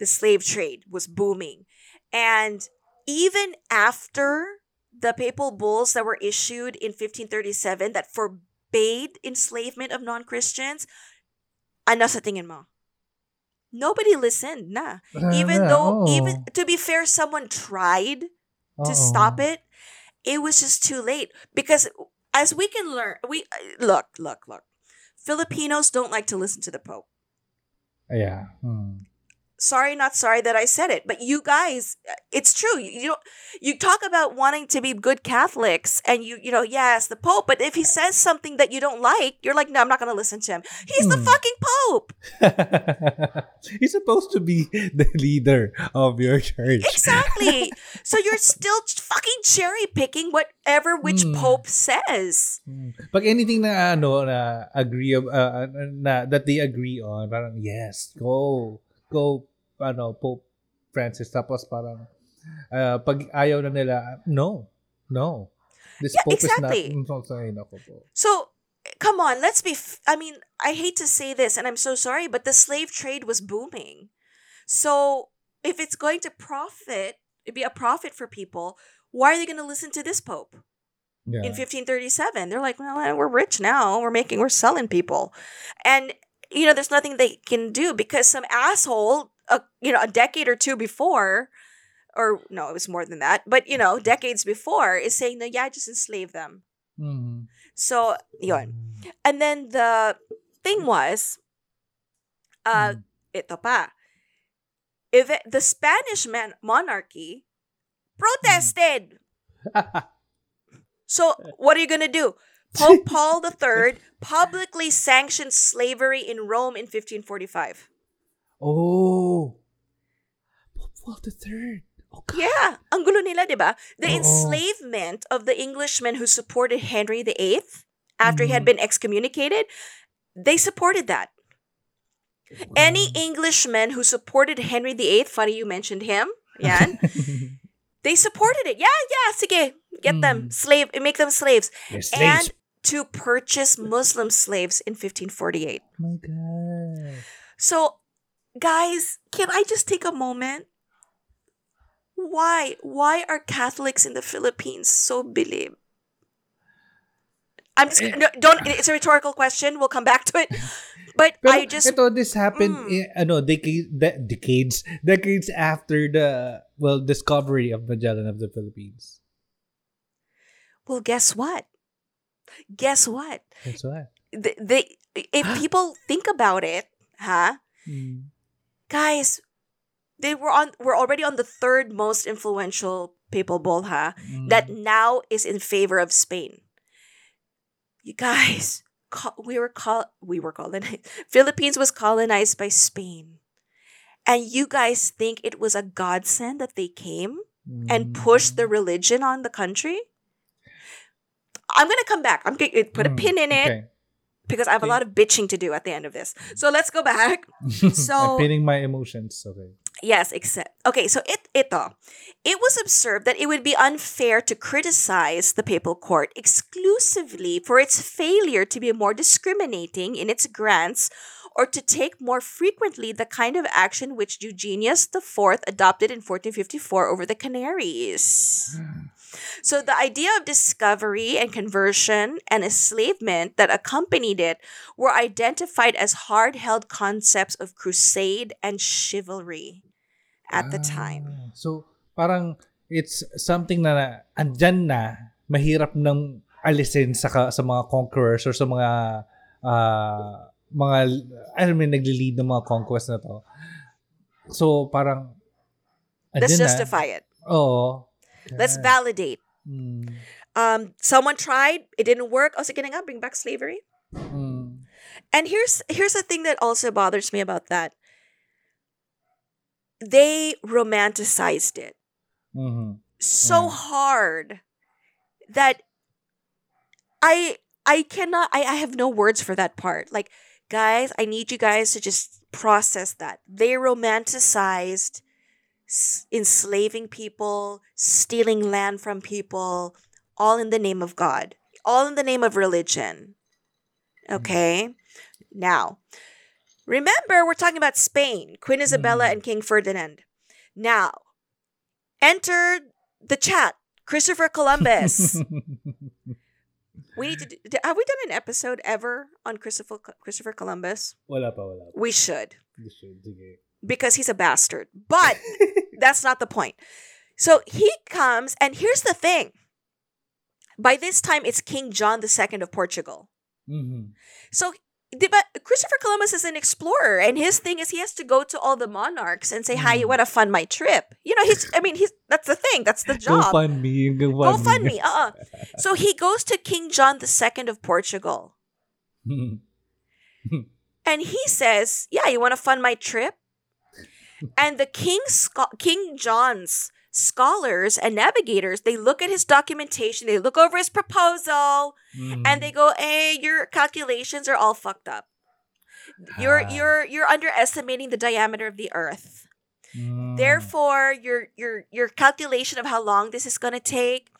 the slave trade was booming. And even after the papal bulls that were issued in 1537 that forbade enslavement of non-Christians, ano sa tingin mo? nobody listened na. Even though, to be fair, someone tried to stop it. It was just too late, because as we can learn, look. Filipinos don't like to listen to the Pope. Yeah. Hmm. Sorry, not sorry that I said it, but you guys, it's true. You talk about wanting to be good Catholics, and yes, the Pope. But if he says something that you don't like, you're like, no, I'm not going to listen to him. He's the fucking Pope. He's supposed to be the leader of your church. Exactly. So you're still fucking cherry picking whatever which Pope says. Pag anything na na agree that they agree on, parang yes, go Pope Francis, tapos parang pag ayaw na nila, no. This Pope exactly. is not. So, come on, let's be, I hate to say this and I'm so sorry, but the slave trade was booming. So, if it's going to be a profit for people, why are they going to listen to this Pope? Yeah. In 1537, they're like, well, we're rich now, we're selling people. And there's nothing they can do, because some asshole, a decade or two before, or no, it was more than that, but, decades before, is saying, no, yeah, just enslave them. Mm-hmm. So, yun. And then the thing was, ito pa, if the Spanish monarchy protested. So, what are you going to do? Pope Paul III publicly sanctioned slavery in Rome in 1545. Oh. Pope Paul III. Oh, God. Yeah. Ang gulo nila, di ba? The enslavement of the Englishmen who supported Henry VIII after he had been excommunicated, they supported that. Wow. Any Englishman who supported Henry VIII, funny you mentioned him, yan, they supported it. Yeah, sige. Get them slave, make them slaves. And to purchase Muslim slaves in 1548. Oh my God. So, guys, can I just take a moment? Why are Catholics in the Philippines so believe? It's a rhetorical question. We'll come back to it. But this happened decades after the discovery of Magellan of the Philippines. Well, guess what? Guess what? If people think about it, huh? Mm. Guys, we're already on the third most influential papal bull, huh? That now is in favor of Spain. You guys, we were colonized. Philippines was colonized by Spain. And you guys think it was a godsend that they came and pushed the religion on the country? I'm going to come back. I'm going to put a pin in it because I have a lot of bitching to do at the end of this. So let's go back. So I'm pinning my emotions. Okay. Yes, so it was observed that it would be unfair to criticize the papal court exclusively for its failure to be more discriminating in its grants or to take more frequently the kind of action which Eugenius IV adopted in 1454 over the Canaries. So the idea of discovery and conversion and enslavement that accompanied it were identified as hard-held concepts of crusade and chivalry at the time. So parang it's something na andyan na, mahirap nang alisin sa mga conquerors or sa mga nagli-lead ng mga conquest na to. So parang let's justify it. Oo. Let's validate. Someone tried. It didn't work. Oh, so bring back slavery. And here's the thing that also bothers me about that. They romanticized it so hard that I have no words for that part. Like, guys, I need you guys to just process that. They romanticized enslaving people, stealing land from people, all in the name of God, all in the name of religion. Okay? Now, remember, we're talking about Spain, Queen Isabella and King Ferdinand. Now, enter the chat, Christopher Columbus. We need to have we done an episode ever on Christopher Columbus? Wala pa. We should. because he's a bastard. But that's not the point. So he comes, and here's the thing. By this time, it's King John II of Portugal. Mm-hmm. So Christopher Columbus is an explorer, and his thing is he has to go to all the monarchs and say, "Hi, what a fun my trip." You know, that's the thing. That's the job. Go fund me. So he goes to King John II of Portugal. And he says, "Yeah, you want to fund my trip?" And the King John's scholars and navigators, they look at his documentation, they look over his proposal, and they go, "Hey, your calculations are all fucked up. You're underestimating the diameter of the Earth. Therefore, your calculation of how long this is gonna take,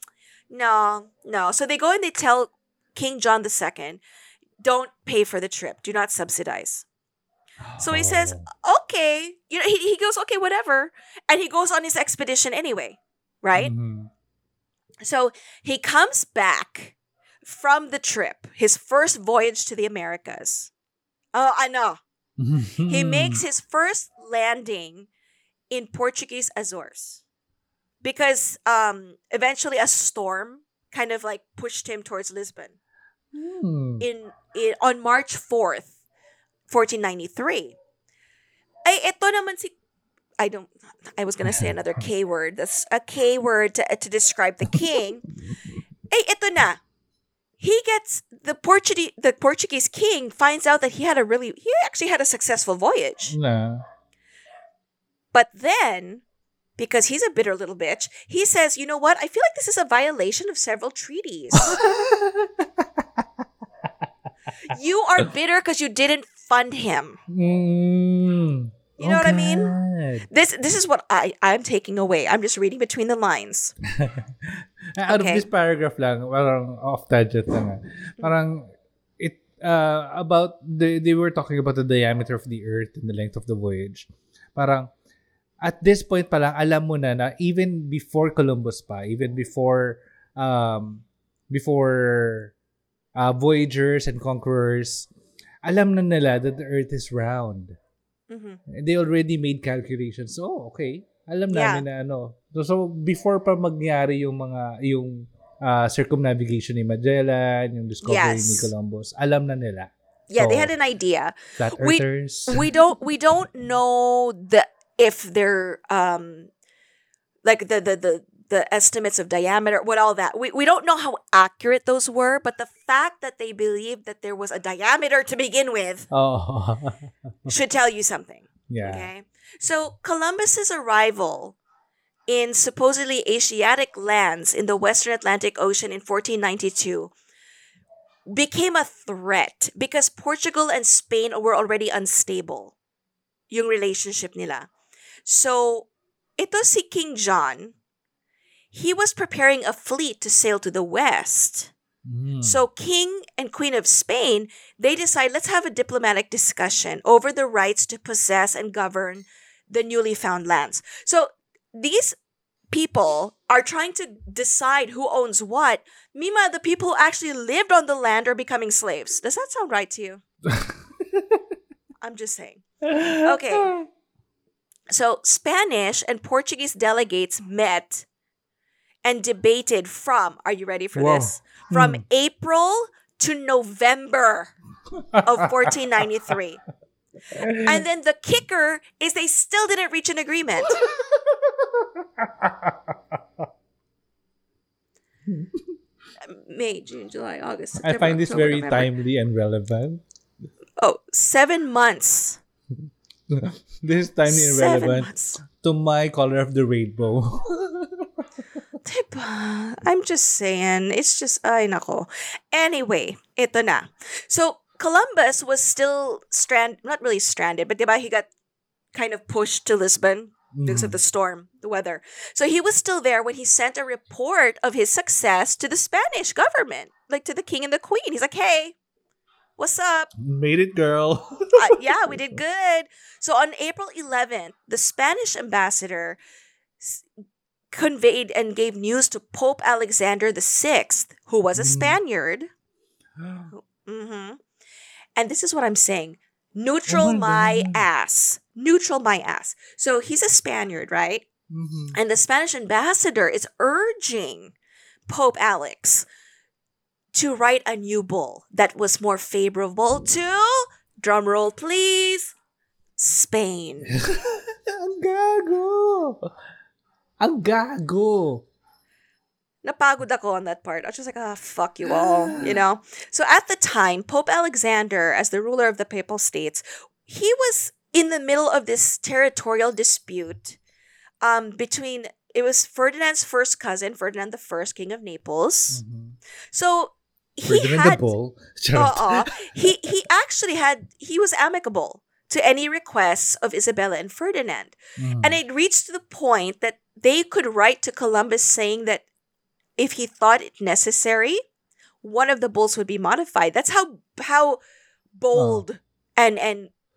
no." So they go and they tell King John II, "Don't pay for the trip. Do not subsidize." So he says, "Okay." You know, he goes, "Okay, whatever." And he goes on his expedition anyway, right? Mm-hmm. So he comes back from the trip, his first voyage to the Americas. Oh, I know. He makes his first landing in Portuguese Azores because eventually a storm kind of like pushed him towards Lisbon on March 4th. 1493. Ito naman si... I was gonna say another K word. That's a K word to describe the king. Ito na. He gets... The Portuguese king finds out that he actually had a successful voyage. Nah. But then, because he's a bitter little bitch, he says, "You know what? I feel like this is a violation of several treaties." You are bitter because you didn't fund him. You know what I mean? This is what I'm taking away. I'm just reading between the lines. Out of this paragraph lang, parang off-tangent lang. Parang it about they were talking about the diameter of the Earth and the length of the voyage. Parang at this point pa lang, alam mo na even before Columbus pa, even before voyagers and conquerors, alam na nila that the Earth is round. Mm-hmm. They already made calculations. Oh, okay. Alam namin na ano. So before pa magyari yung circumnavigation ni Magellan, yung discovery ni Columbus, alam na nila. Yeah, so, they had an idea. Flat Earthers. We don't know if they're like the estimates of diameter, what all that. We don't know how accurate those were, but the fact that they believed that there was a diameter to begin with should tell you something. Yeah. Okay. So Columbus's arrival in supposedly Asiatic lands in the Western Atlantic Ocean in 1492 became a threat because Portugal and Spain were already unstable. Yung relationship nila. So ito si King John. He was preparing a fleet to sail to the west. So King and Queen of Spain, they decide, let's have a diplomatic discussion over the rights to possess and govern the newly found lands. So these people are trying to decide who owns what. Mima, the people who actually lived on the land are becoming slaves. Does that sound right to you? I'm just saying. Okay. So Spanish and Portuguese delegates met and debated from, are you ready for this? From April to November of 1493. And then the kicker is they still didn't reach an agreement. May, June, July, August, September, I find this October, very November. Timely and relevant. 7 months. This is timely and relevant to my color of the rainbow. I'm just saying, it's just, ay nako. Anyway, ito na. So, Columbus was still not really stranded, but diba he got kind of pushed to Lisbon because of the storm, the weather. So, he was still there when he sent a report of his success to the Spanish government, like to the king and the queen. He's like, "Hey, what's up? Made it, girl." Yeah, we did good. So, on April 11th, the Spanish ambassador conveyed and gave news to Pope Alexander VI, who was a Spaniard. And this is what I'm saying. Neutral my ass. Neutral my ass. So he's a Spaniard, right? Mm-hmm. And the Spanish ambassador is urging Pope Alex to write a new bull that was more favorable to, drumroll please, Spain. Ang gago. Ang gago. Napagod ako on that part. I was just like, ah, oh, fuck you all, you know? So at the time, Pope Alexander, as the ruler of the Papal States, he was in the middle of this territorial dispute between, it was Ferdinand's first cousin, Ferdinand I, King of Naples. Mm-hmm. So he Ferdinand had... He was amicable to any requests of Isabella and Ferdinand. Mm. And it reached to the point that they could write to Columbus saying that if he thought it necessary, one of the bulls would be modified. That's how bold and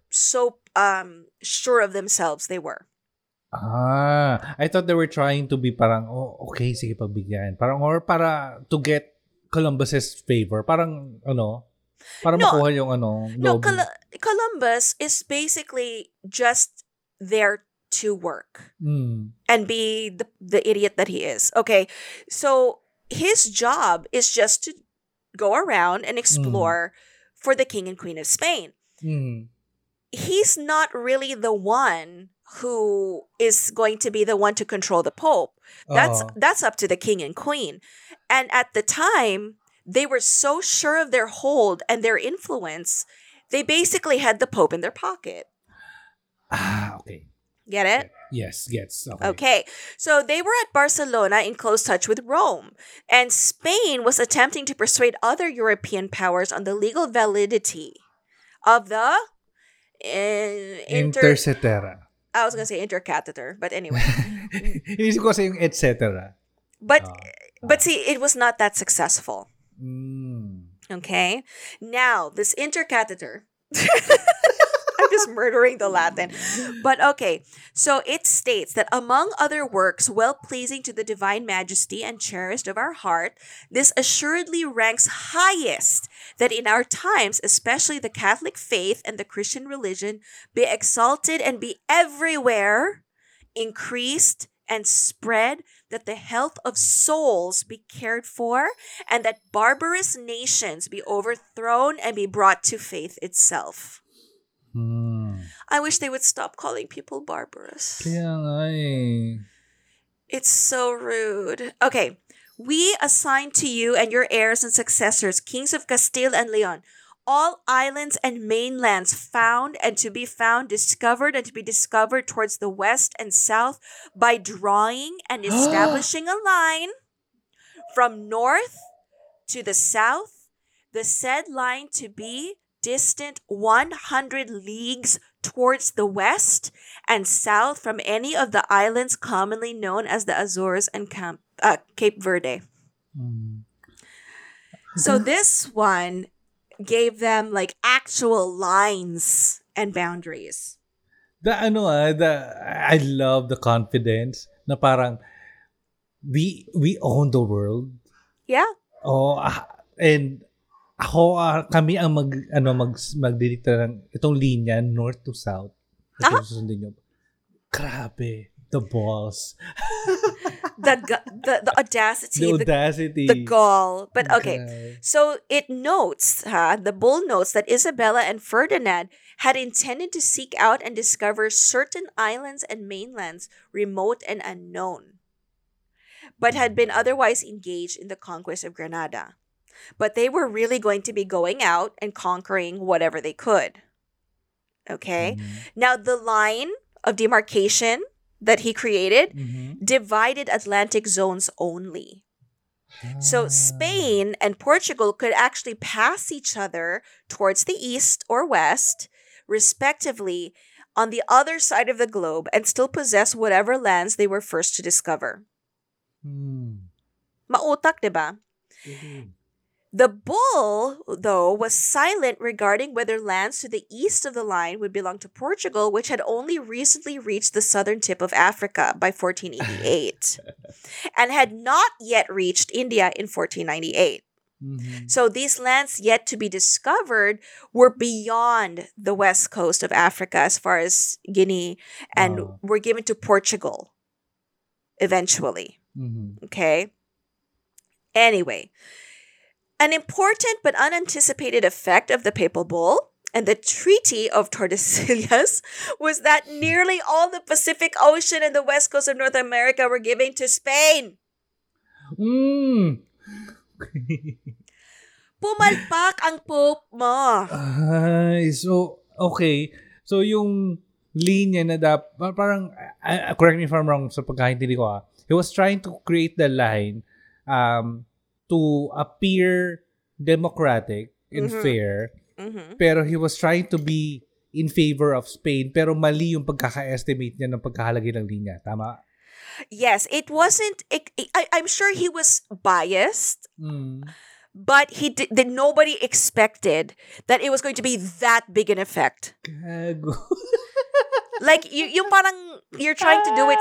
so sure of themselves they were. Ah, I thought they were trying to be parang, oh, okay, sige pagbigyan. Parang, or para to get Columbus's favor. Parang, ano, para makuha yung ano. No, Columbus is basically just there to work and be the idiot that he is. Okay, so his job is just to go around and explore for the King and Queen of Spain. Mm. He's not really the one who is going to be the one to control the Pope. That's up to the King and Queen. And at the time, they were so sure of their hold and their influence, they basically had the Pope in their pocket. Ah, okay. Get it? Yes. Okay. So they were at Barcelona in close touch with Rome, and Spain was attempting to persuade other European powers on the legal validity of the Intercetera. I was going to say intercatheter, but anyway. Inisip ko kasi yung et cetera. But see, it was not that successful. Mm. Okay? Now, this intercatheter... just murdering the Latin. But okay, so it states that among other works well-pleasing to the divine majesty and cherished of our heart, this assuredly ranks highest that in our times, especially the Catholic faith and the Christian religion, be exalted and be everywhere increased and spread, that the health of souls be cared for, and that barbarous nations be overthrown and be brought to faith itself. I wish they would stop calling people barbarous. Kaya nga eh. It's so rude. Okay. We assign to you and your heirs and successors, kings of Castile and Leon, all islands and mainlands found and to be found, discovered and to be discovered towards the west and south, by drawing and establishing a line from north to the south, the said line to be distant 100 leagues towards the west and south from any of the islands commonly known as the Azores and Cape Verde. Mm. So this one gave them like actual lines and boundaries. I love the confidence na parang we own the world. Yeah. Oh, and kami ang magdidikta ng itong linya north to south. Ito susundin niyo. Grabe, the balls. the audacity. The audacity. The gall. But okay. So it notes, the bull notes that Isabella and Ferdinand had intended to seek out and discover certain islands and mainlands remote and unknown, but had been otherwise engaged in the conquest of Granada. But they were really going to be going out and conquering whatever they could. Okay? Mm-hmm. Now, the line of demarcation that he created divided Atlantic zones only. So Spain and Portugal could actually pass each other towards the east or west, respectively, on the other side of the globe and still possess whatever lands they were first to discover. Mm. Mautak, diba? Mm-hmm. The bull, though, was silent regarding whether lands to the east of the line would belong to Portugal, which had only recently reached the southern tip of Africa by 1488 and had not yet reached India in 1498. Mm-hmm. So these lands yet to be discovered were beyond the west coast of Africa as far as Guinea and were given to Portugal eventually. Mm-hmm. Okay? Anyway, an important but unanticipated effect of the Papal Bull and the Treaty of Tordesillas was that nearly all the Pacific Ocean and the west coast of North America were given to Spain. Mm. Pumalpak ang Pope mo. Ay, so, okay. So, yung linya na parang, correct me if I'm wrong sa pagkakaintindi ko he was trying to create the line to appear democratic and mm-hmm. fair, mm-hmm. pero he was trying to be in favor of Spain, pero mali yung pagkaka-estimate niya ng pagkakalagay ng linya. Tama? Yes, it wasn't. I'm sure he was biased, but he did. Nobody expected that it was going to be that big an effect. Like yung parang you're trying to do it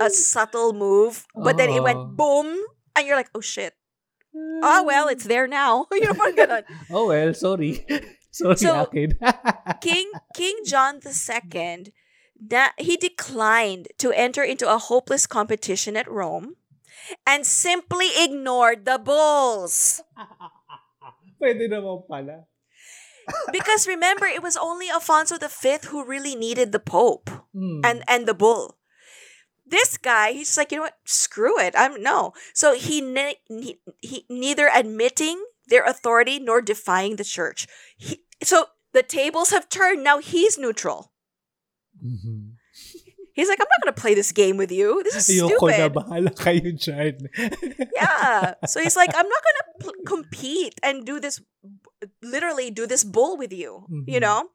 a subtle move, but then it went boom, and you're like, oh shit. Oh well, it's there now. You know what I'm gonna. Oh well, sorry. So, King John II. That he declined to enter into a hopeless competition at Rome and simply ignored the bulls. Pwede naman pala. Because remember, it was only Alfonso V who really needed the Pope and the bull. This guy, he's just like, you know what? Screw it. So he neither admitting their authority nor defying the church. So the tables have turned. Now he's neutral. Mm-hmm. He's like, I'm not gonna play this game with you. This is stupid. Na, bahala kayo dyan. Yeah. So he's like, I'm not gonna compete and do this bull with you. Mm-hmm. You know?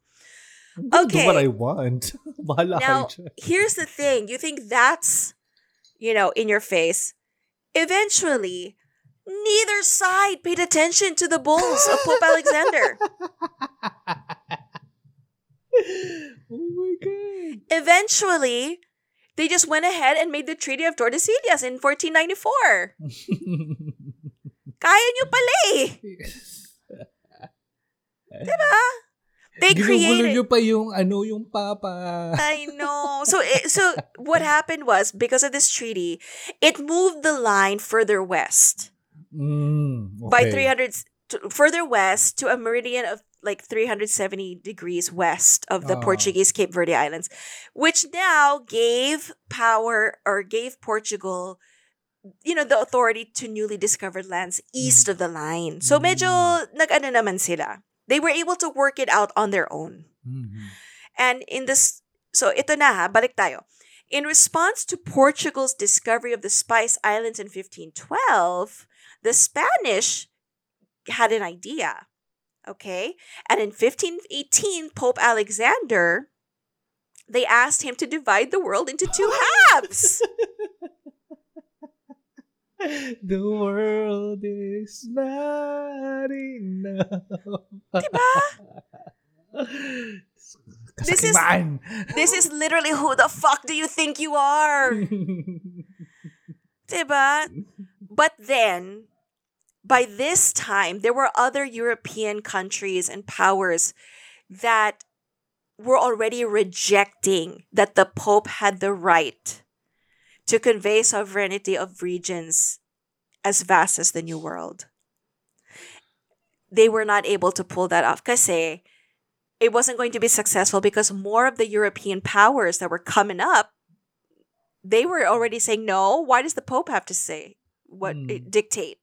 Okay. Do what I want. Bahala now, kayo dyan. Here's the thing. You think that's, in your face. Eventually, neither side paid attention to the bulls of Pope Alexander. Oh my God. Eventually, they just went ahead and made the Treaty of Tordesillas in 1494. Kaya nyo pala eh. Diba? They created... Ginugulo nyo pa yung papa. I know. So what happened was, because of this treaty, it moved the line further west. Okay. By 300... Further west to a meridian of like 370 degrees west of the Portuguese Cape Verde Islands, which now gave Portugal, the authority to newly discovered lands east of the line. So medyo nag-ano naman sila. They were able to work it out on their own. Mm-hmm. And in this, so ito na ha, balik tayo. In response to Portugal's discovery of the Spice Islands in 1512, the Spanish had an idea. Okay? And in 1518, Pope Alexander, they asked him to divide the world into two halves. The world is not enough. Diba? This is literally who the fuck do you think you are? Diba? But then, by this time, there were other European countries and powers that were already rejecting that the Pope had the right to convey sovereignty of regions as vast as the New World. They were not able to pull that off kasi it wasn't going to be successful because more of the European powers that were coming up, they were already saying, no, why does the Pope have to say what dictate?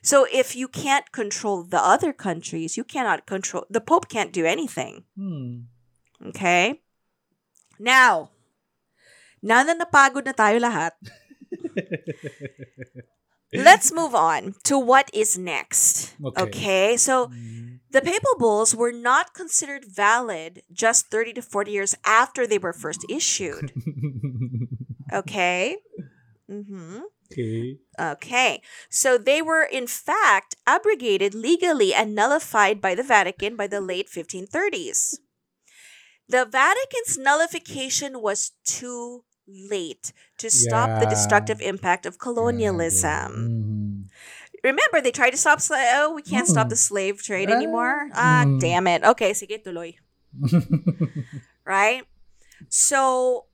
So if you can't control the other countries, you cannot control... The Pope can't do anything. Hmm. Okay? Now na napagod na tayo lahat, let's move on to what is next. Okay? So the papal bulls were not considered valid just 30 to 40 years after they were first issued. Okay? Mm-hmm. Okay. So they were, in fact, abrogated legally and nullified by the Vatican by the late 1530s. The Vatican's nullification was too late to stop the destructive impact of colonialism. Remember, they tried to stop we can't stop the slave trade anymore. Damn it. Okay, sige, tuloy. Right? So,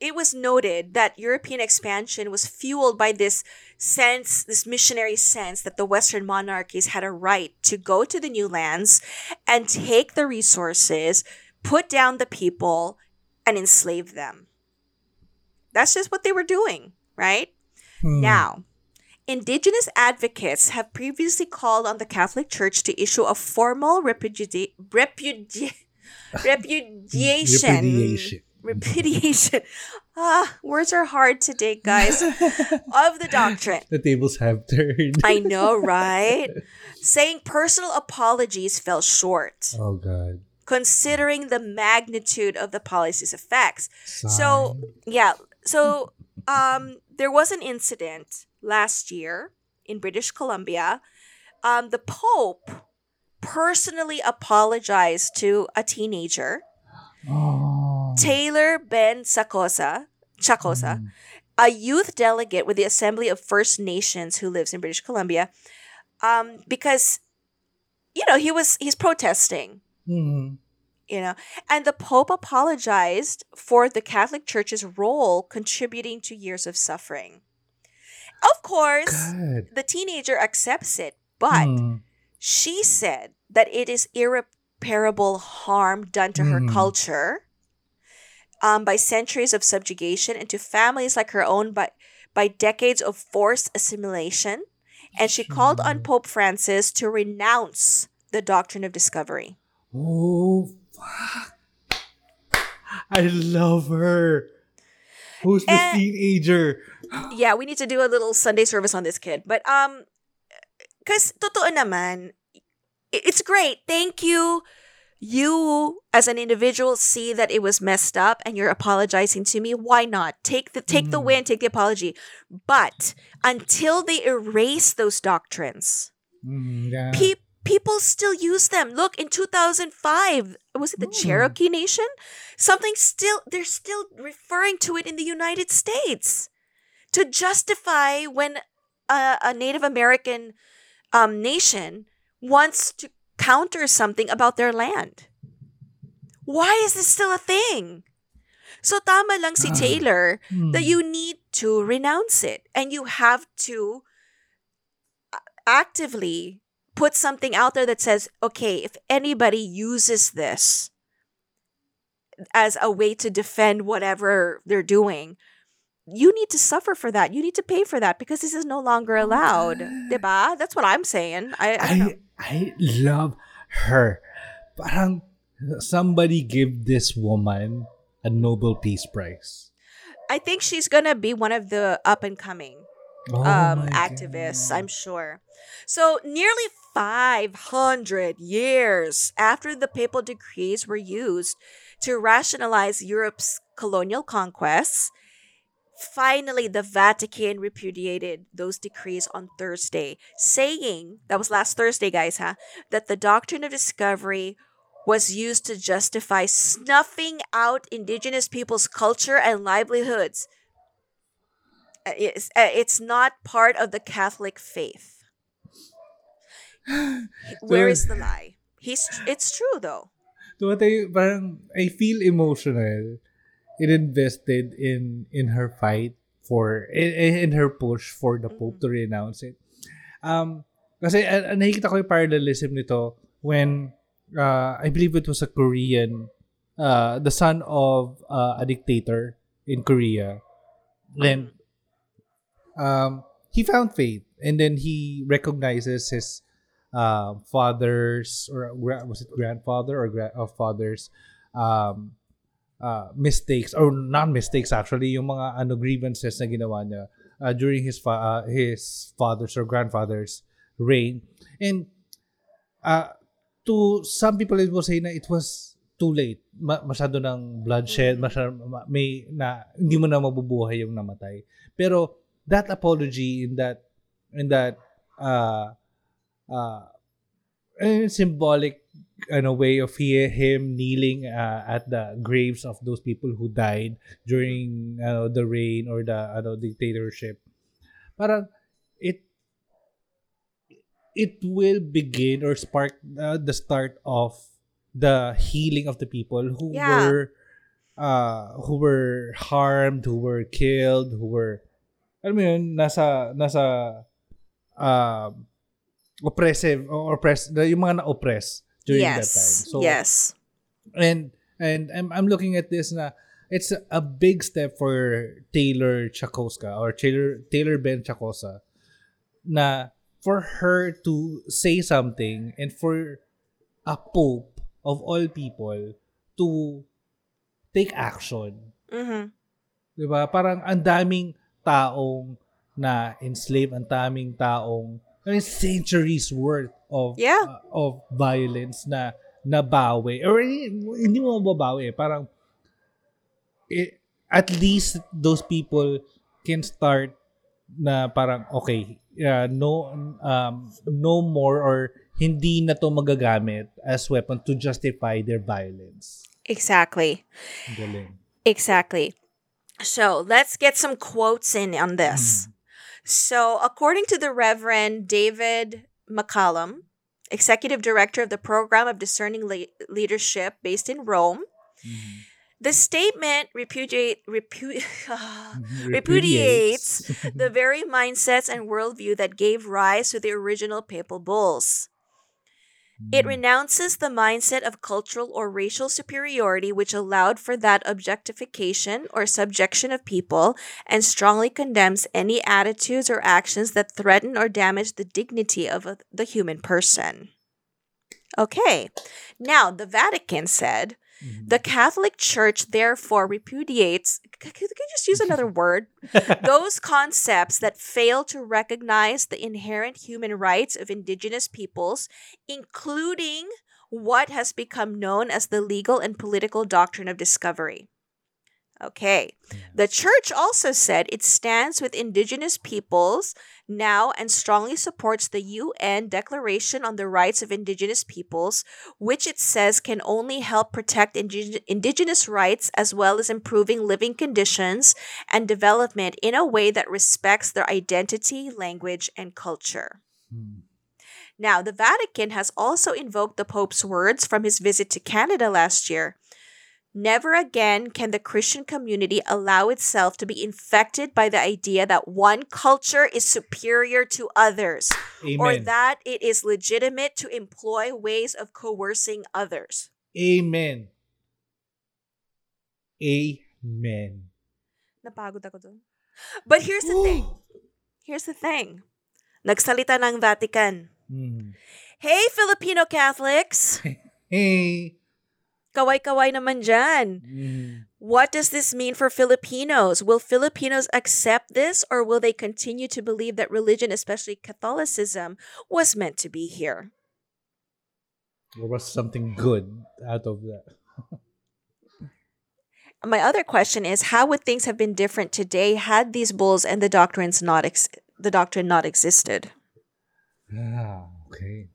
it was noted that European expansion was fueled by this sense, this missionary sense that the Western monarchies had a right to go to the new lands and take the resources, put down the people, and enslave them. That's just what they were doing, right? Now, indigenous advocates have previously called on the Catholic Church to issue a formal repudiation. Words are hard today, guys. Of the doctrine. The tables have turned. I know, right? Saying personal apologies fell short. Oh, God. Considering the magnitude of the policy's effects. So, yeah. So, there was an incident last year in British Columbia. The Pope personally apologized to a teenager, Taylor Behn-Tsakoza, a youth delegate with the Assembly of First Nations who lives in British Columbia, because, you know, he's protesting. Mm-hmm. You know, and the Pope apologized for the Catholic Church's role contributing to years of suffering. Of course, God. The teenager accepts it, but she said that it is irreparable harm done to her culture by centuries of subjugation and to families like her own by decades of forced assimilation. And she called on Pope Francis to renounce the doctrine of discovery. Oh, fuck. I love her. Who's the teenager? Yeah, we need to do a little Sunday service on this kid. But, because totoo naman, it's great. Thank you. You, as an individual, see that it was messed up and you're apologizing to me. Why not? Take the win, take the apology. But until they erase those doctrines, people still use them. Look, in 2005, was it the Cherokee Nation? They're still referring to it in the United States to justify when a Native American nation wants to counter something about their land. Why is this still a thing? So tama lang si Taylor that you need to renounce it and you have to actively put something out there that says, okay, if anybody uses this as a way to defend whatever they're doing, you need to suffer for that. You need to pay for that because this is no longer allowed. Diba? That's what I'm saying. I love her. Parang somebody give this woman a Nobel Peace Prize. I think she's going to be one of the up-and-coming activists, God. I'm sure. So nearly 500 years after the papal decrees were used to rationalize Europe's colonial conquests, finally the Vatican repudiated those decrees on Thursday, saying, that was last Thursday, guys, that the doctrine of discovery was used to justify snuffing out indigenous people's culture and livelihoods. It's not part of the Catholic faith. Where is the lie? It's true though. I feel emotional and invested in her fight for in her push for the Pope to renounce it. Kasi nakikita ko yung parallelism nito when I believe it was a Korean, the son of a dictator in Korea, and he found faith and then he recognizes his father's, or was it grandfather or father's mistakes or non-mistakes, actually yung mga grievances na ginawa niya during his father's or grandfather's reign, and to some people it will say na it was too late, masyado ng bloodshed, hindi mo na mabubuhay yung namatay, pero that apology in symbolic way of him kneeling at the graves of those people who died during the reign or the dictatorship. Parang it will begin or spark the start of the healing of the people who were harmed, who were killed, who were, alam mo yun, nasa oppressive or oppressed, yung mga na-oppress during that time. So, and I'm looking at this na it's a big step for Taylor Behn-Tsakoza na for her to say something and for a pope of all people to take action. Mm-hmm. Diba? Parang ang daming taong na enslaved, ang daming taong, I mean, centuries worth of violence na nabawi. Or hindi mo mababawi. Parang at least those people can start na parang okay, no more or hindi na to magagamit as weapon to justify their violence. Exactly. Galing. Exactly. So let's get some quotes in on this. So according to the Reverend David McCollum, Executive Director of the Program of Discerning Leadership based in Rome, the statement repudiates the very mindsets and worldview that gave rise to the original papal bulls. It renounces the mindset of cultural or racial superiority which allowed for that objectification or subjection of people, and strongly condemns any attitudes or actions that threaten or damage the dignity of the human person. Okay. Now, the Vatican said, the Catholic Church therefore repudiates, could you just use another word? Those concepts that fail to recognize the inherent human rights of indigenous peoples, including what has become known as the legal and political doctrine of discovery. Okay. The Church also said it stands with indigenous peoples now and strongly supports the UN Declaration on the Rights of Indigenous Peoples, which it says can only help protect indigenous rights as well as improving living conditions and development in a way that respects their identity, language, and culture. Now, the Vatican has also invoked the Pope's words from his visit to Canada last year. Never again can the Christian community allow itself to be infected by the idea that one culture is superior to others, Amen. Or that it is legitimate to employ ways of coercing others. Amen. Amen. Napagod ako dun. But here's the thing. Here's the thing. Nagsalita ng Vatican. Hey, Filipino Catholics. Hey. Kaway-kaway naman dyan. What does this mean for Filipinos? Will Filipinos accept this, or will they continue to believe that religion, especially Catholicism, was meant to be here? There was something good out of that. My other question is, how would things have been different today had these bulls and the doctrine not existed? Ah, okay.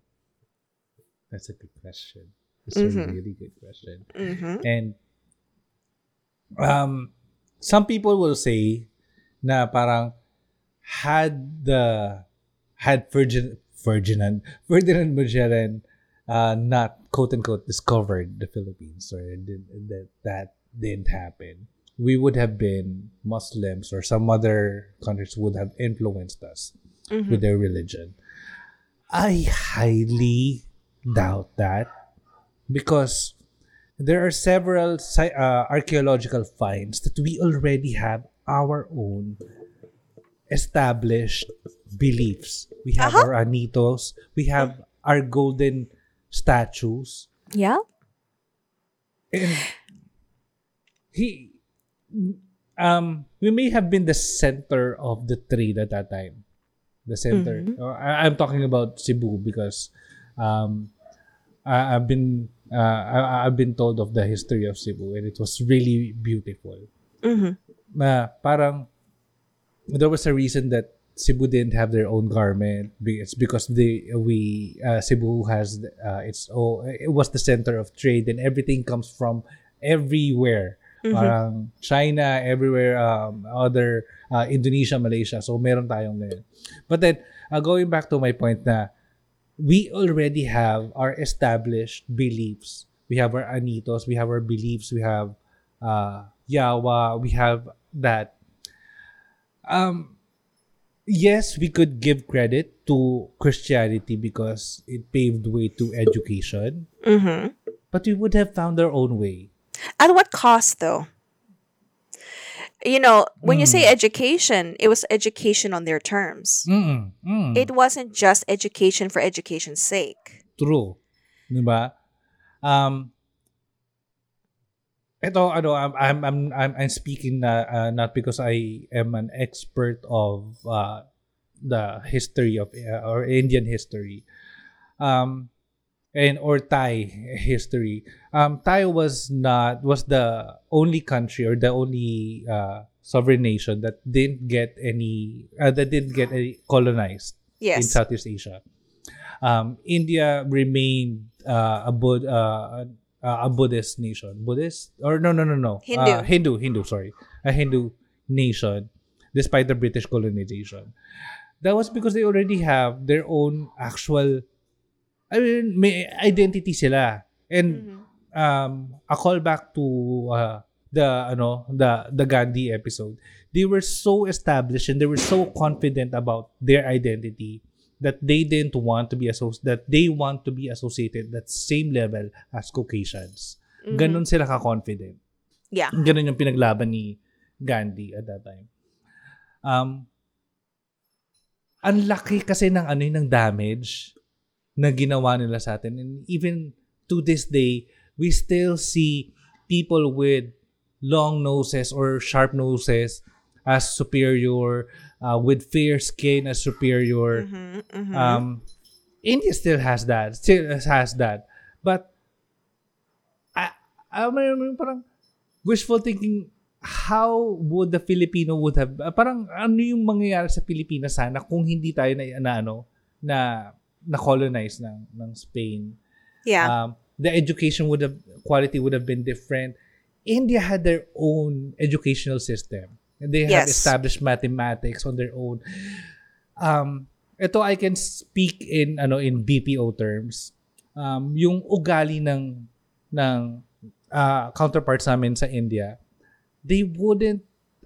That's a good question. It's a really good question. And some people will say na parang had Ferdinand Magellan not quote unquote discovered the Philippines, or that didn't happen, we would have been Muslims, or some other countries would have influenced us with their religion. I highly doubt that, because there are several archaeological finds that we already have our own established beliefs. We have our anitos. We have our golden statues. Yeah. And we may have been the center of the trade at that time. The center. I'm talking about Cebu because I've been told of the history of Cebu, and it was really beautiful. Parang there was a reason that Cebu didn't have their own garment. It's because Cebu has its own. It was the center of trade, and everything comes from everywhere Parang China, everywhere, other, Indonesia, Malaysia. So meron tayong ngayon. But then, going back to my point na we already have our established beliefs. We have our anitos, we have our beliefs, we have yawa, we have that. Yes, we could give credit to Christianity because it paved way to education. Mm-hmm. But we would have found our own way. At what cost, though? You know, when you say education, it was education on their terms. Mm. Mm. It wasn't just education for education's sake. True. Diba? Ito, ano, I'm speaking not because I am an expert of the history of or Indian history, and or Thai history. Thai was the only country or the only sovereign nation that didn't get any colonized in Southeast Asia. India remained a Buddhist nation. Buddhist? Or no. A Hindu nation, despite the British colonization. That was because they already have their own actual, I mean, may identity sila. And a callback to the Gandhi episode. They were so established and they were so confident about their identity that they didn't want to be associated that same level as Caucasians. Mm-hmm. Ganon sila ka-confident. Yeah. Ganon yung pinaglaban ni Gandhi at that time. Ang laki kasi ng damage na ginawa nila sa atin. And even to this day, we still see people with long noses or sharp noses as superior, with fair skin as superior. Mm-hmm, mm-hmm. India still has that. But I mean, parang wishful thinking, how would the Filipino would have, parang ano yung mangyayari sa Pilipinas sana kung hindi tayo na colonize ng Spain. Yeah. The education quality would have been different. India had their own educational system. They have established mathematics on their own. Ito I can speak in BPO terms. Yung ugali ng counterparts namin sa India, they wouldn't,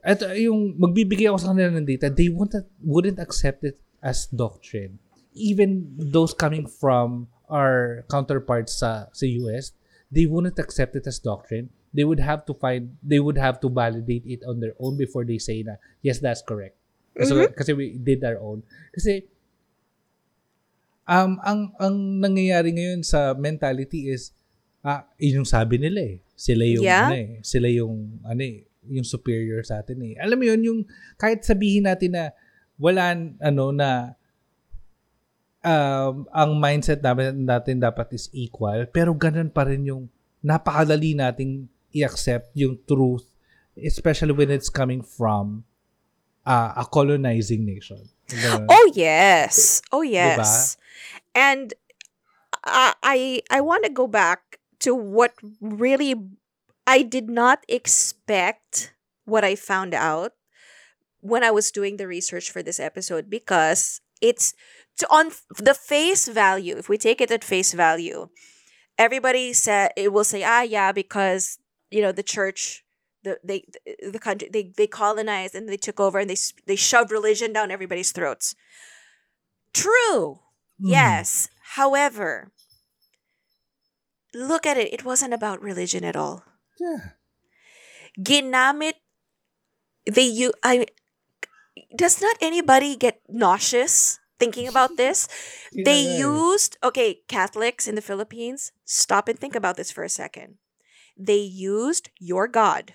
ito yung magbibigay ako sa kanila ng data, they wouldn't accept it as doctrine. Even those coming from our counterparts sa US, they wouldn't accept it as doctrine. They would have to validate it on their own before they say na, yes, that's correct. Kasi we did our own. Kasi, ang nangyayari ngayon sa mentality is, yun yung sabi nila eh. Sila yung, sila yung, yung superior sa atin eh. Alam mo yun, yung, kahit sabihin natin na, ang mindset natin dapat is equal, pero ganun pa rin yung, napakadali nating i-accept yung truth, especially when it's coming from a colonizing nation. Diba? Oh yes. Diba? And I want to go back to what really I did not expect what I found out when I was doing the research for this episode, because it's on the face value. If we take it at face value, everybody said it will say, because the church, the country, they colonized and they took over and they shoved religion down everybody's throats. True, yes. However, look at it. It wasn't about religion at all. Yeah. Ginamit does not anybody get nauseous thinking about this? They used, Catholics in the Philippines, stop and think about this for a second. They used your God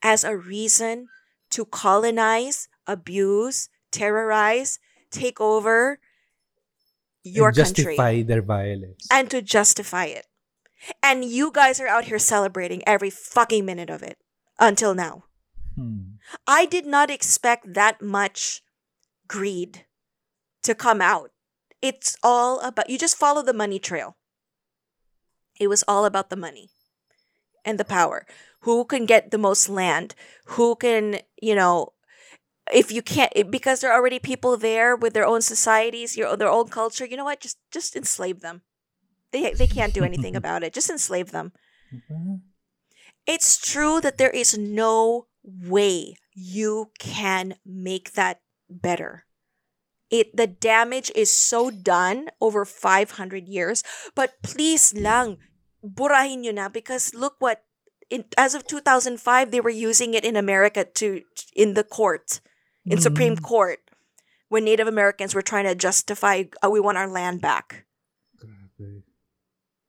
as a reason to colonize, abuse, terrorize, take over your country. Justify their violence. And to justify it. And you guys are out here celebrating every fucking minute of it until now. I did not expect that much greed to come out. It's all about, you just follow the money trail. It was all about the money. and the power. Who can get the most land? Who can, you know, if you can't, because there are already people there with their own societies, their own culture, you know what? Just enslave them. They can't do anything about it. Just enslave them. It's true that there is no way you can make that better. The damage is so done over 500 years. But please lang, burahin nyo na, because look what, as of 2005, they were using it in America in Supreme Court, when Native Americans were trying to justify, we want our land back.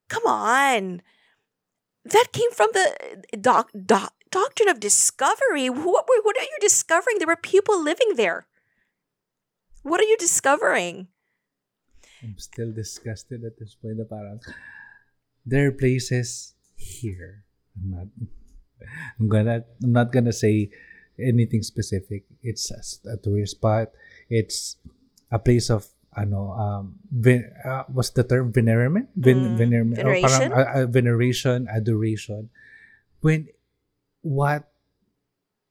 Come on. That came from the Doctrine of Discovery. What are you discovering? There were people living there. What are you discovering? I'm still disgusted at this point. There are places here. I'm not gonna say anything specific. It's a tourist spot. It's a place of what's the term? Venerament? Veneration? Veneration, adoration. When what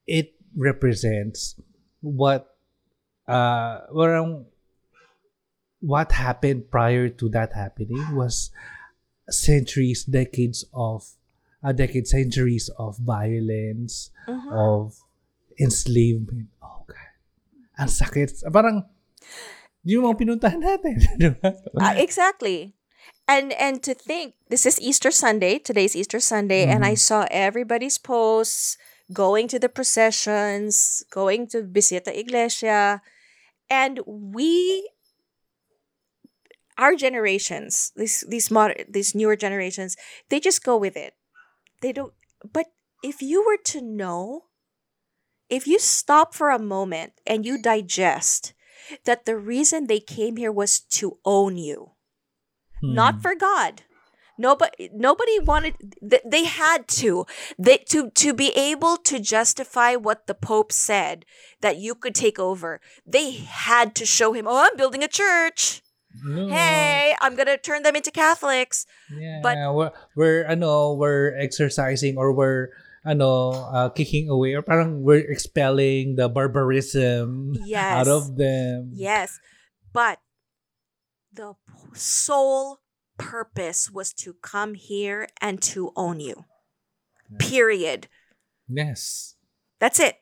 it represents, what happened prior to that happening was centuries of violence, of enslavement. Oh God, ang sakit. Parang yung mga pinuntahan natin. Exactly. And to think, this is Easter Sunday. Today's Easter Sunday. And I saw everybody's posts going to the processions, going to Visita Iglesia. And our generations, these newer generations, they just go with it. They don't. But if you were to know, if you stop for a moment and you digest that the reason they came here was to own you, not for God. Nobody wanted. They had to. To be able to justify what the Pope said that you could take over. They had to show him, I'm building a church. No. Hey, I'm gonna turn them into Catholics. Yeah, but we're exercising, or we're kicking away, or parang we're expelling the barbarism out of them. Yes, but the sole purpose was to come here and to own you. Yeah. Period. Yes, that's it.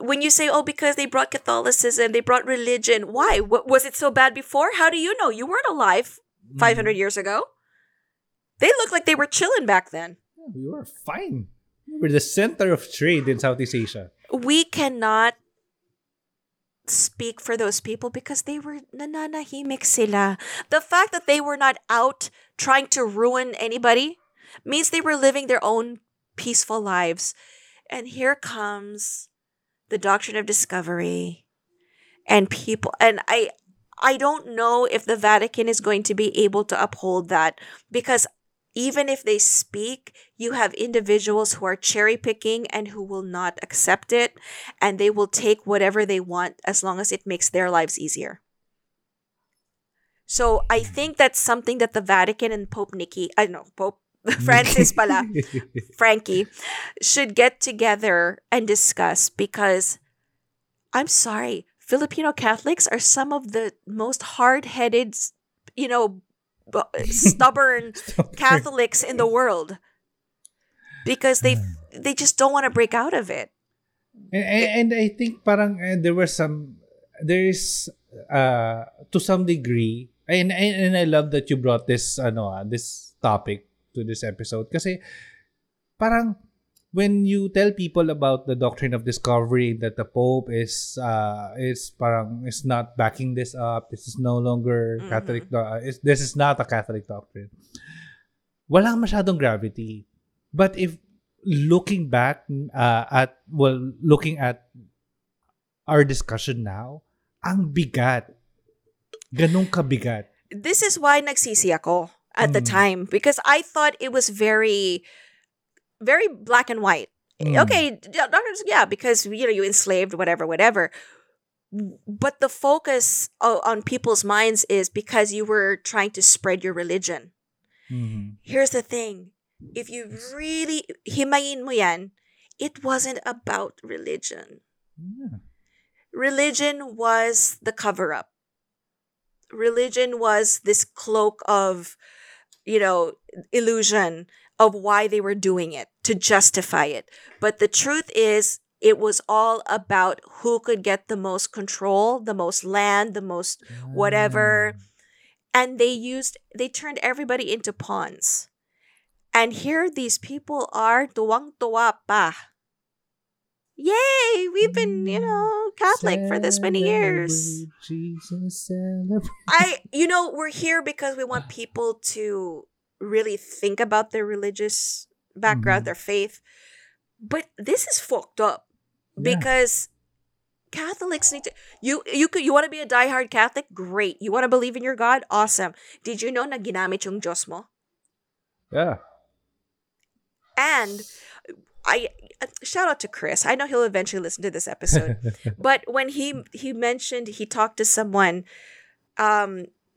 When you say, because they brought Catholicism, they brought religion. Why? Was it so bad before? How do you know? You weren't alive 500 years ago. They looked like they were chilling back then. Yeah, we were fine. We were the center of trade in Southeast Asia. We cannot speak for those people because they were nananahimik sila. The fact that they were not out trying to ruin anybody means they were living their own peaceful lives. And here comes the Doctrine of Discovery, and people, and I don't know if the Vatican is going to be able to uphold that, because even if they speak, you have individuals who are cherry picking and who will not accept it, and they will take whatever they want as long as it makes their lives easier. So I think that's something that the Vatican and Pope Francis Frankie should get together and discuss, because I'm sorry, Filipino Catholics are some of the most hard-headed, stubborn Catholics in the world, because they just don't want to break out of it. And I think parang there is to some degree, and I love that you brought this this topic to this episode, kasi parang when you tell people about the Doctrine of Discovery, that the Pope is not backing this up, this is no longer Catholic, this is not a Catholic doctrine, walang masyadong gravity. But if looking back looking at our discussion now, ang bigat, ganun kabigat. This is why nagsisi ako at the time, because I thought it was very, very black and white. Okay, doctors, yeah, because you enslaved, whatever. But the focus on people's minds is because you were trying to spread your religion. Here's the thing: if you really himayin mo yan, it wasn't about religion. Yeah. Religion was the cover-up. Religion was this cloak of, illusion of why they were doing it, to justify it. But the truth is, it was all about who could get the most control, the most land, the most whatever. And they turned everybody into pawns. And here these people are tuwang-tuwa pa. Yay! We've been, Catholic for this many years. Jesus, celebrate. We're here because we want people to really think about their religious background, their faith. But this is fucked up because Catholics need to... You want to be a diehard Catholic? Great. You want to believe in your God? Awesome. Did you know na ginamit yung Diyos mo? Yeah. And... shout out to Chris. I know he'll eventually listen to this episode. But when he mentioned, he talked to someone,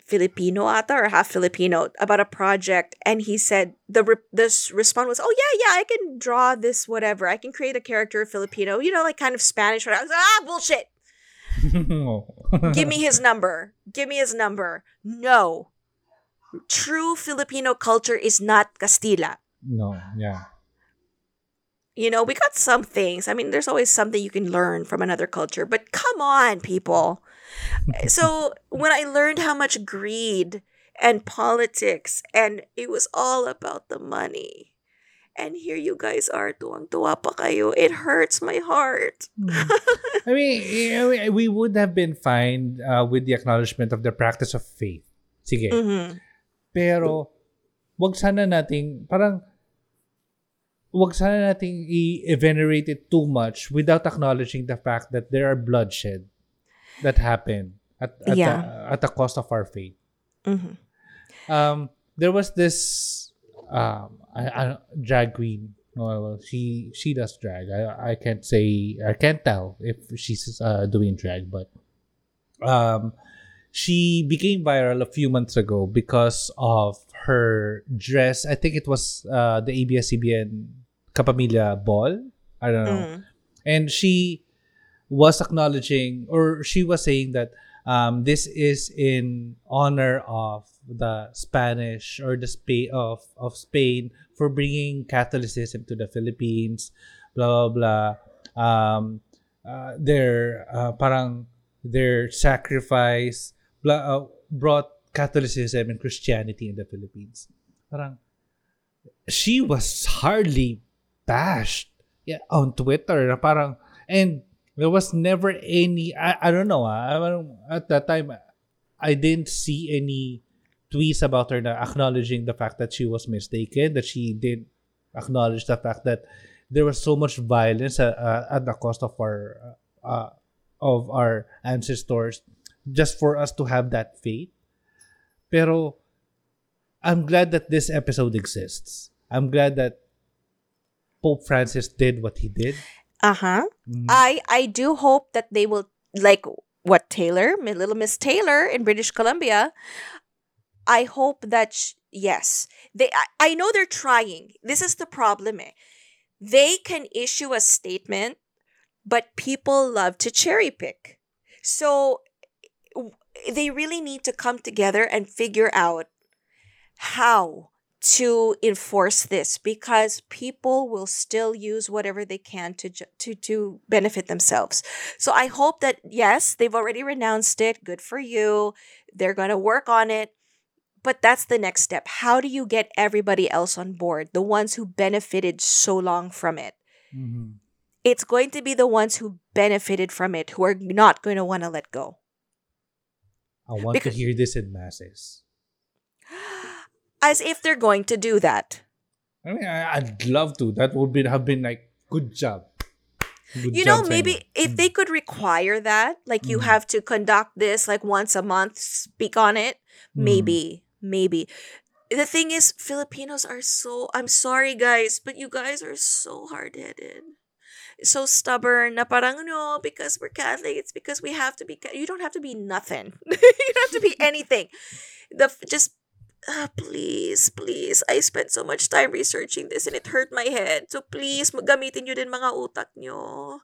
Filipino ata or half Filipino, about a project, and he said this response was, "Oh yeah, I can draw this whatever. I can create a character of Filipino, like kind of Spanish." I was like, bullshit. Give me his number. No. True Filipino culture is not Castilla. No. Yeah. We got some things. I mean, there's always something you can learn from another culture. But come on, people. So when I learned how much greed and politics, and it was all about the money. And here you guys are, tuwang-tuwa pa kayo. It hurts my heart. I mean, we would have been fine with the acknowledgement of the practice of faith. Sige. Mm-hmm. Pero, wag sana nating i-venerate it too much without acknowledging the fact that there are bloodshed that happened at the cost of our faith. Mm-hmm. There was this drag queen. Well, she does drag. I can't tell if she's doing drag, but she became viral a few months ago because of her dress. I think it was the ABS-CBN Kapamilya Ball. I don't know. And she was acknowledging, or she was saying that this is in honor of the Spanish or the of Spain for bringing Catholicism to the Philippines, blah, blah, blah. Their sacrifice brought Catholicism and Christianity in the Philippines. She was hardly bashed on Twitter. And there was never any, I don't know, at that time, I didn't see any tweets about her acknowledging the fact that she was mistaken, that she did acknowledge the fact that there was so much violence at the cost of our ancestors just for us to have that faith. Pero, I'm glad that this episode exists. I'm glad that Pope Francis did what he did. Uh-huh. Mm-hmm. I do hope that they will, like what Taylor, Little Miss Taylor in British Columbia, I hope that, I know they're trying. This is the problem. They can issue a statement, but people love to cherry pick. So they really need to come together and figure out how to enforce this, because people will still use whatever they can to benefit themselves. So I hope that, yes, they've already renounced it. Good for you. They're going to work on it. But that's the next step. How do you get everybody else on board, the ones who benefited so long from it? Mm-hmm. It's going to be the ones who benefited from it who are not going to want to let go. I want to hear this in masses. As if they're going to do that. I mean, I'd love to. That would have been like, good job. Good job, maybe China. If they could require that, like you have to conduct this like once a month, speak on it, maybe. The thing is, Filipinos are so, I'm sorry guys, but you guys are so hard-headed. So stubborn na parang, no, because we're Catholic, it's because we have to be, you don't have to be nothing. You don't have to be anything. Just Please, I spent so much time researching this and it hurt my head. So please, gamitin nyo din mga utak nyo.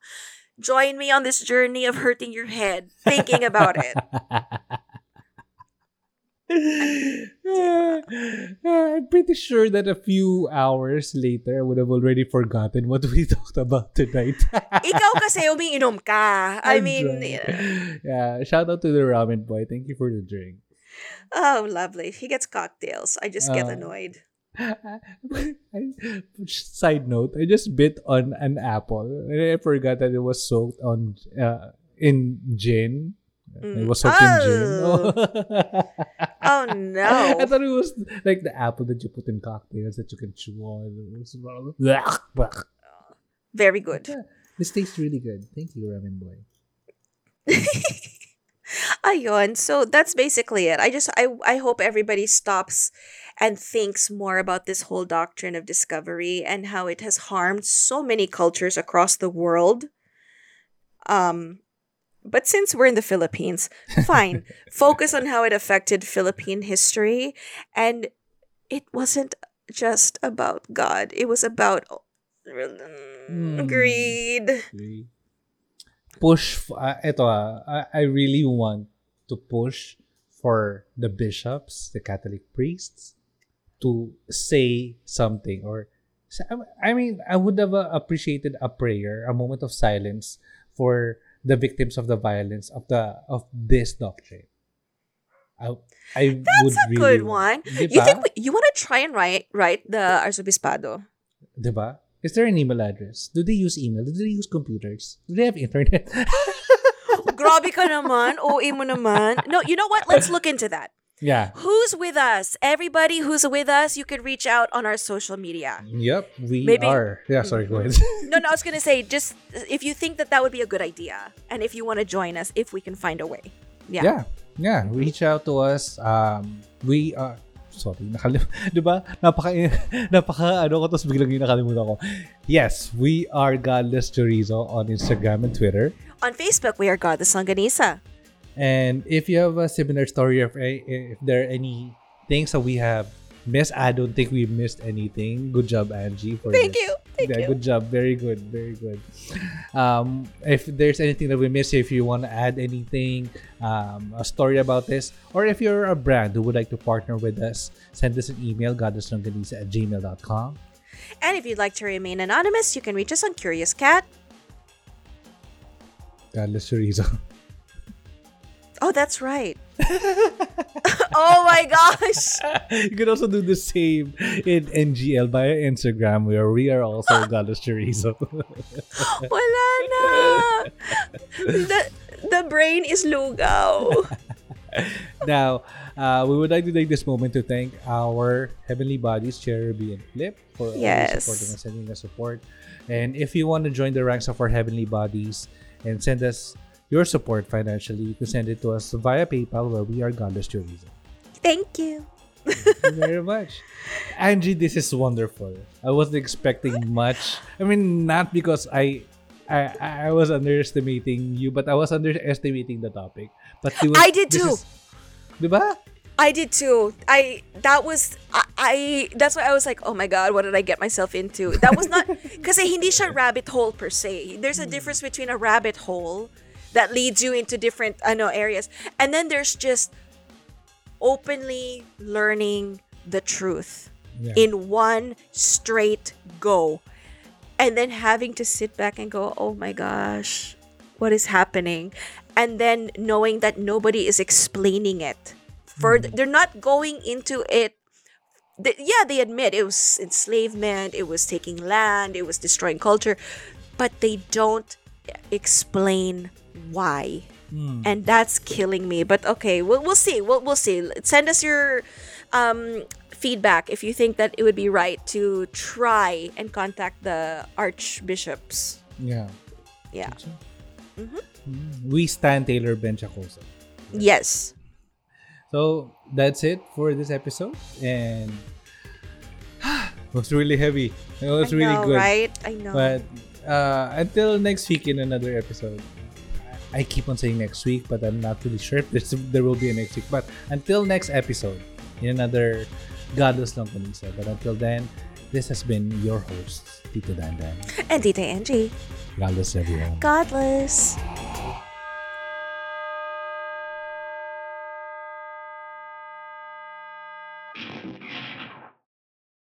Join me on this journey of hurting your head, thinking about it. I'm pretty sure that a few hours later I would have already forgotten what we talked about tonight. Ikaw kasi umiinom ka. I mean, shout out to the ramen boy. Thank you for the drink. Oh, lovely. He gets cocktails. I just get annoyed. Side note, I just bit on an apple and I forgot that it was soaked in gin. It was soaked in gin. Oh no. I thought it was like the apple that you put in cocktails that you can chew on. Very good. Yeah, this tastes really good. Thank you, Ramen Boy. Ayun. So that's basically it. I hope everybody stops and thinks more about this whole doctrine of discovery and how it has harmed so many cultures across the world. But since we're in the Philippines, fine. Focus on how it affected Philippine history. And it wasn't just about God. It was about greed. I really want to push for the bishops, the Catholic priests, to say something. I would have appreciated a prayer, a moment of silence for the victims of the violence of this doctrine. That's a good one. Diba? You think you want to try and write the Arzobispado? Diba? Is there an email address? Do they use email? Do they use computers? Do they have internet? Grabe ka naman. OA mo naman. No, you know what? Let's look into that. Yeah. Who's with us? Everybody who's with us, you can reach out on our social media. Yep, we are. Yeah, sorry, go ahead. No, I was going to say, just if you think that would be a good idea, and if you want to join us, if we can find a way. Yeah, reach out to us. We are... Sorry, diba? Napaka ano ko, tapos biglang nakalimutan ko. Yes, we are Godless Chorizo on Instagram and Twitter. On Facebook, we are Godless Longganisa. And if you have a similar story, if there are any things that we have missed, I don't think we missed anything. Good job, Angie. Thank you. Good job. Very good. Very good. If there's anything that we missed, if you want to add anything, a story about this, or if you're a brand who would like to partner with us, send us an email, godlesslongganisa@gmail.com. And if you'd like to remain anonymous, you can reach us on Curious Cat. Godless Chorizo. Oh, that's right. Oh my gosh. You can also do the same in NGL via Instagram, where we are also Godless Chorizo. Wala na. The brain is lugaw. Now, we would like to take this moment to thank our heavenly bodies, Cherubi and Flip, for always supporting us and sending us support. And if you want to join the ranks of our heavenly bodies and send us your support financially, you can send it to us via PayPal, where we are Godless Chorizo. Thank you. Thank you very much. Angie, this is wonderful. I wasn't expecting much. I mean, not because I was underestimating you, but I was underestimating the topic. But I did too. Diba? I did too. That's why I was like, oh my God, what did I get myself into? That was not, kasi hindi siya rabbit hole per se. There's a difference between a rabbit hole that leads you into different areas. And then there's just openly learning the truth in one straight go. And then having to sit back and go, oh my gosh, what is happening? And then knowing that nobody is explaining it further. They're not going into it. They admit it was enslavement, it was taking land, it was destroying culture, but they don't explain why, and that's killing me. But okay, we'll see. Send us your feedback if you think that it would be right to try and contact the archbishops. Yeah. Mm-hmm. We stand Taylor Behn-Tsakoza. Yes. So that's it for this episode, and it was really heavy. It was really good, right? I know, but. Until next week in another episode. I keep on saying next week, but I'm not really sure if there will be a next week. But until next episode, in another Godless Longganisa. But until then, this has been your host, Tito Dandan. And Tita Angie. Godless, everyone. Godless.